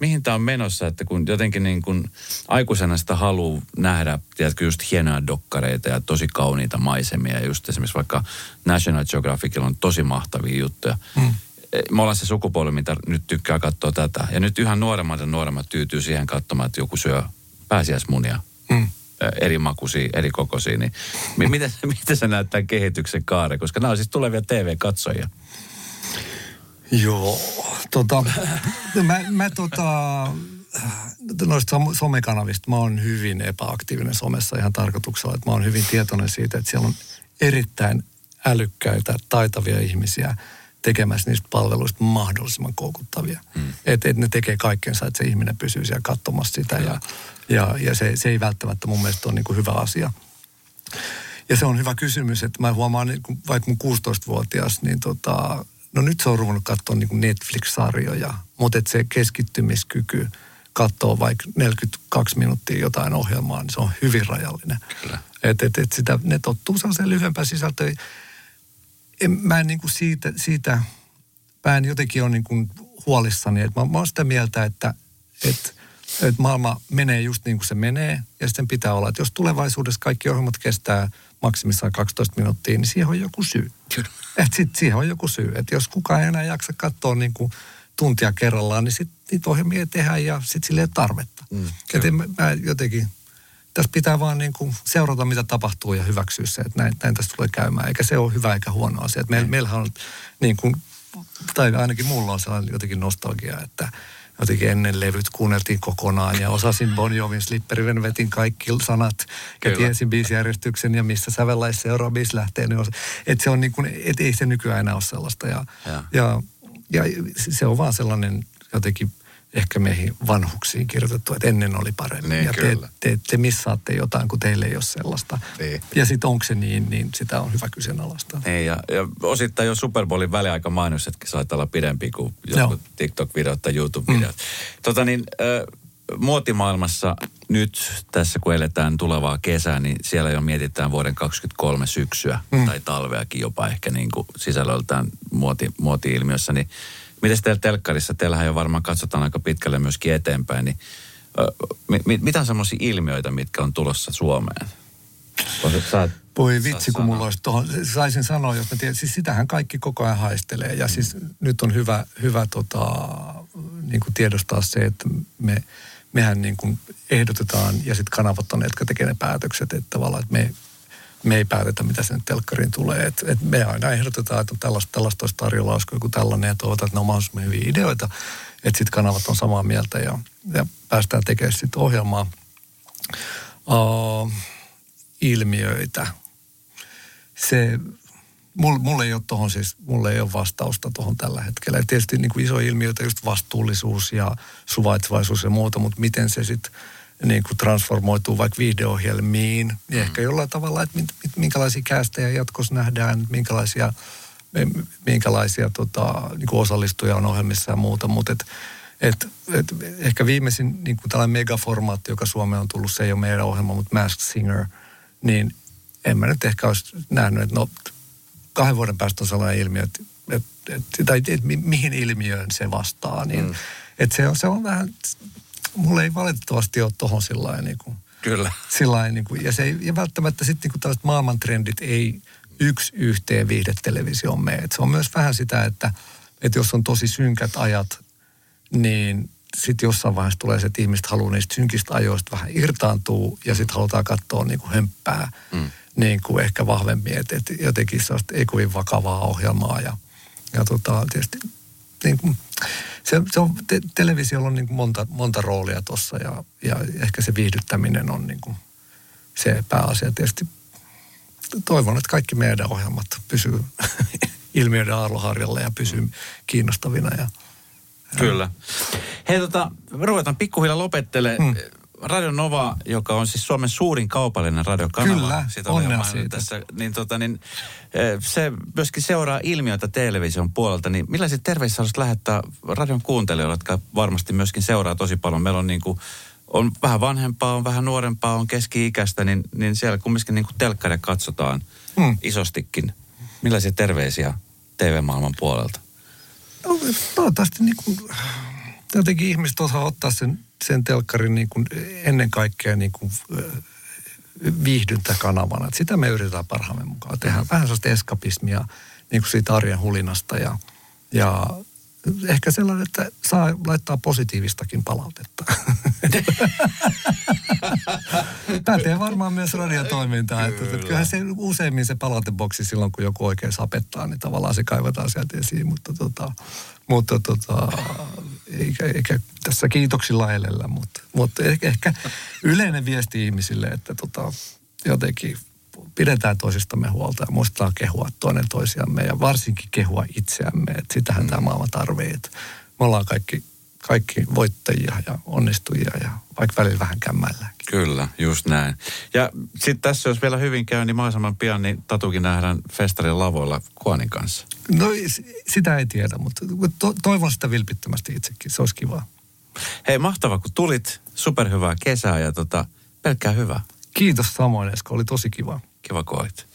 mihin tämä on menossa, että kun jotenkin niin kuin aikuisena sitä haluaa nähdä, tiedätkö, just hienoja dokkareita ja tosi kauniita maisemia. Ja just esimerkiksi vaikka National Geographicilla on tosi mahtavia juttuja. Me ollaan se sukupolvi, mitä nyt tykkää katsoa tätä. Ja nyt yhä nuoremmat tyytyy siihen katsomaan, että joku syö pääsiäismunia. eri makuisia, eri kokoisia, niin miten se näyttää kehityksen kaare? Koska nämä on siis tulevia TV-katsojia. Joo, noista somekanavista mä oon hyvin epäaktiivinen somessa ihan tarkoituksella, että mä oon hyvin tietoinen siitä, että siellä on erittäin älykkäitä, taitavia ihmisiä tekemässä niistä palveluista mahdollisimman koukuttavia. Mm. Että ne tekee kaikkensa, että se ihminen pysyy siellä katsomassa sitä ja se ei välttämättä mun mielestä ole niin kuin hyvä asia. Ja se on hyvä kysymys, että mä huomaan, vaikka mun 16-vuotias, niin no nyt se on ruvennut katsoa niin kuin Netflix-sarjoja, mutta että se keskittymiskyky katsoa vaikka 42 minuuttia jotain ohjelmaa, niin se on hyvin rajallinen. Kyllä. Et sitä, ne tottuu sellaiseen lyhyempään sisältöön. Mä en niin kuin siitä, mä en jotenkin ole niin kuin huolissani. Et mä oon sitä mieltä, että maailma menee just niin kuin se menee, ja sitten pitää olla, että jos tulevaisuudessa kaikki ohjelmat kestää maksimissaan 12 minuuttia, niin siihen on joku syy. Kyllä. Että jos kukaan ei enää jaksa katsoa niin kuin tuntia kerrallaan, niin sitten niitä ohjelmia tehdään ja sitten sille ei tarvetta. Että mä jotenkin, tässä pitää vaan niin kuin seurata, mitä tapahtuu ja hyväksyä se, että näin tässä tulee käymään. Eikä se ole hyvä eikä huono asia. Että meillähän on niin kuin, tai ainakin mulla on sellainen jotenkin nostalgia, että jotenkin ennen levyt kuunneltiin kokonaan ja osasin Bon Jovin Slipperin vetin kaikki sanat. Kyllä. Ja tiesin biisijärjestyksen ja missä sävelläis seuraa biisi lähtee. Niin että se on niin kuin, et ei se nykyään enää ole sellaista. Ja se on vaan sellainen jotenkin ehkä meihin vanhuksiin kirjoitettu, että ennen oli paremmin. Niin, ja te missaatte jotain, kun teille ei ole sellaista. Niin. Ja sitten onko se niin sitä on hyvä kyseenalaistaa. Niin, ja osittain jo Super Bowlin väliaikamainossetkin saattaa olla pidempi kuin jotkut TikTok-videot tai YouTube-videot. Mm. Muotimaailmassa nyt tässä, kun eletään tulevaa kesää, niin siellä jo mietitään vuoden 2023 syksyä tai talveakin jopa ehkä niin kuin sisällöltään muoti-ilmiössä, niin mites teillä telkkarissa? Teillähän jo varmaan katsotaan aika pitkälle myöskin eteenpäin. Niin, mitä on semmoisia ilmiöitä, mitkä on tulossa Suomeen? Voi vitsi, kun mulla olisi tuohon. Saisin sanoa, jos mä tiedän. Siis sitähän kaikki koko ajan haistelee. Ja siis nyt on hyvä niin kuin tiedostaa se, että mehän niin kuin ehdotetaan ja sitten kanavat on ne, jotka tekee ne päätökset. Että tavallaan, että me ei päätetä, mitä sinne telkkariin tulee. Et me aina ehdotetaan, että on tällaista olisi tarjolla, olisiko joku tällainen, ja toivotaan, että ne on mahdollisimman hyviä ideoita. Että sitten kanavat on samaa mieltä ja päästään tekemään sitten ohjelmaa. Ilmiöitä. Mulle ei ole tuohon siis, mulle ei ole vastausta tuohon tällä hetkellä. Ja tietysti niin kuin iso ilmiöitä just vastuullisuus ja suvaitsevaisuus ja muuta, mutta miten se sitten niin kuin transformoituu vaikka video-ohjelmiin, niin ehkä jollain tavalla, että minkälaisia käästejä jatkossa nähdään, minkälaisia niin kuin osallistujia on ohjelmissa ja muuta, mutta ehkä viimeisin niin kuin tällainen megaformaatti, joka Suomeen on tullut, se ei ole meidän ohjelma, mutta Masked Singer, niin en mä nyt ehkä olisi nähnyt, että 2 vuoden päästä on sellainen ilmiö, että mihin ilmiöön se vastaa, niin että se on vähän. Mulla ei valitettavasti ole tohon sillain niinku. Kyllä. Sillain niinku. Ja välttämättä sitten niinku tällaiset maailmantrendit ei yksi yhteen viihdetelevisioon mene. Et se on myös vähän sitä, että jos on tosi synkät ajat, niin sitten jossain vaiheessa tulee se, että ihmiset haluaa niistä synkistä ajoista vähän irtaantua ja sitten halutaan katsoa niinku hömppää niinku ehkä vahvemmin. Että jotenkin sellaista ei kovin vakavaa ohjelmaa ja tietysti. Niin, se on, televisiolla on niin monta roolia tuossa ja ehkä se viihdyttäminen on niin kuin se pääasia. Tietysti toivon, että kaikki meidän ohjelmat pysyy ilmiöiden aarloharjalla ja pysyy kiinnostavina. Kyllä. Hei, ruvetaan pikkuhiljaa lopettelemaan. Radio Nova, joka on siis Suomen suurin kaupallinen radiokanava. Kyllä, onnea siitä. Tässä, niin, se myöskin seuraa ilmiöitä television puolelta. Niin millaiset terveiset haluaisit lähettää radion kuuntelijoille, jotka varmasti myöskin seuraa tosi paljon? Meillä on, niin kuin, on vähän vanhempaa, on vähän nuorempaa, on keski-ikäistä, niin siellä kumminkin niin telkkaria katsotaan isostikin. Millaisia terveisiä TV-maailman puolelta? No, toivottavasti niin kuin, jotenkin ihmiset osaa ottaa sen telkkarin niin kuin ennen kaikkea niin kuin viihdyntäkanavana. Et sitä me yritetään parhaamme mukaan. Tehdään vähän sellaista eskapismia niin kuin siitä arjen hulinasta ja ehkä sellainen, että saa laittaa positiivistakin palautetta. Pätee varmaan myös radiotoimintaan. Että kyllähän se useimmin se palauteboksi silloin, kun joku oikein sapettaa, niin tavallaan se kaivataan sieltä esiin. Mutta eikä tässä kiitoksilla elellä, mutta ehkä yleinen viesti ihmisille, että jotenkin pidetään toisistamme huolta ja muistetaan kehua toinen toisiamme ja varsinkin kehua itseämme. Että sitähän tämä maailma tarvitsee. Me ollaan kaikki voittajia ja onnistujia ja vaikka välillä vähän kämmäilläänkin. Kyllä, just näin. Ja sitten tässä, jos vielä hyvin käy, niin mahdollisimman pian, niin Tatukin nähdään festarin lavoilla Quanin kanssa. No sitä ei tiedä, mutta toivon sitä vilpittömästi itsekin. Se olisi kivaa. Hei, mahtavaa kun tulit. Superhyvää kesää ja pelkkää hyvää. Kiitos samoin, Esko. Oli tosi kiva. Kiva kun olit.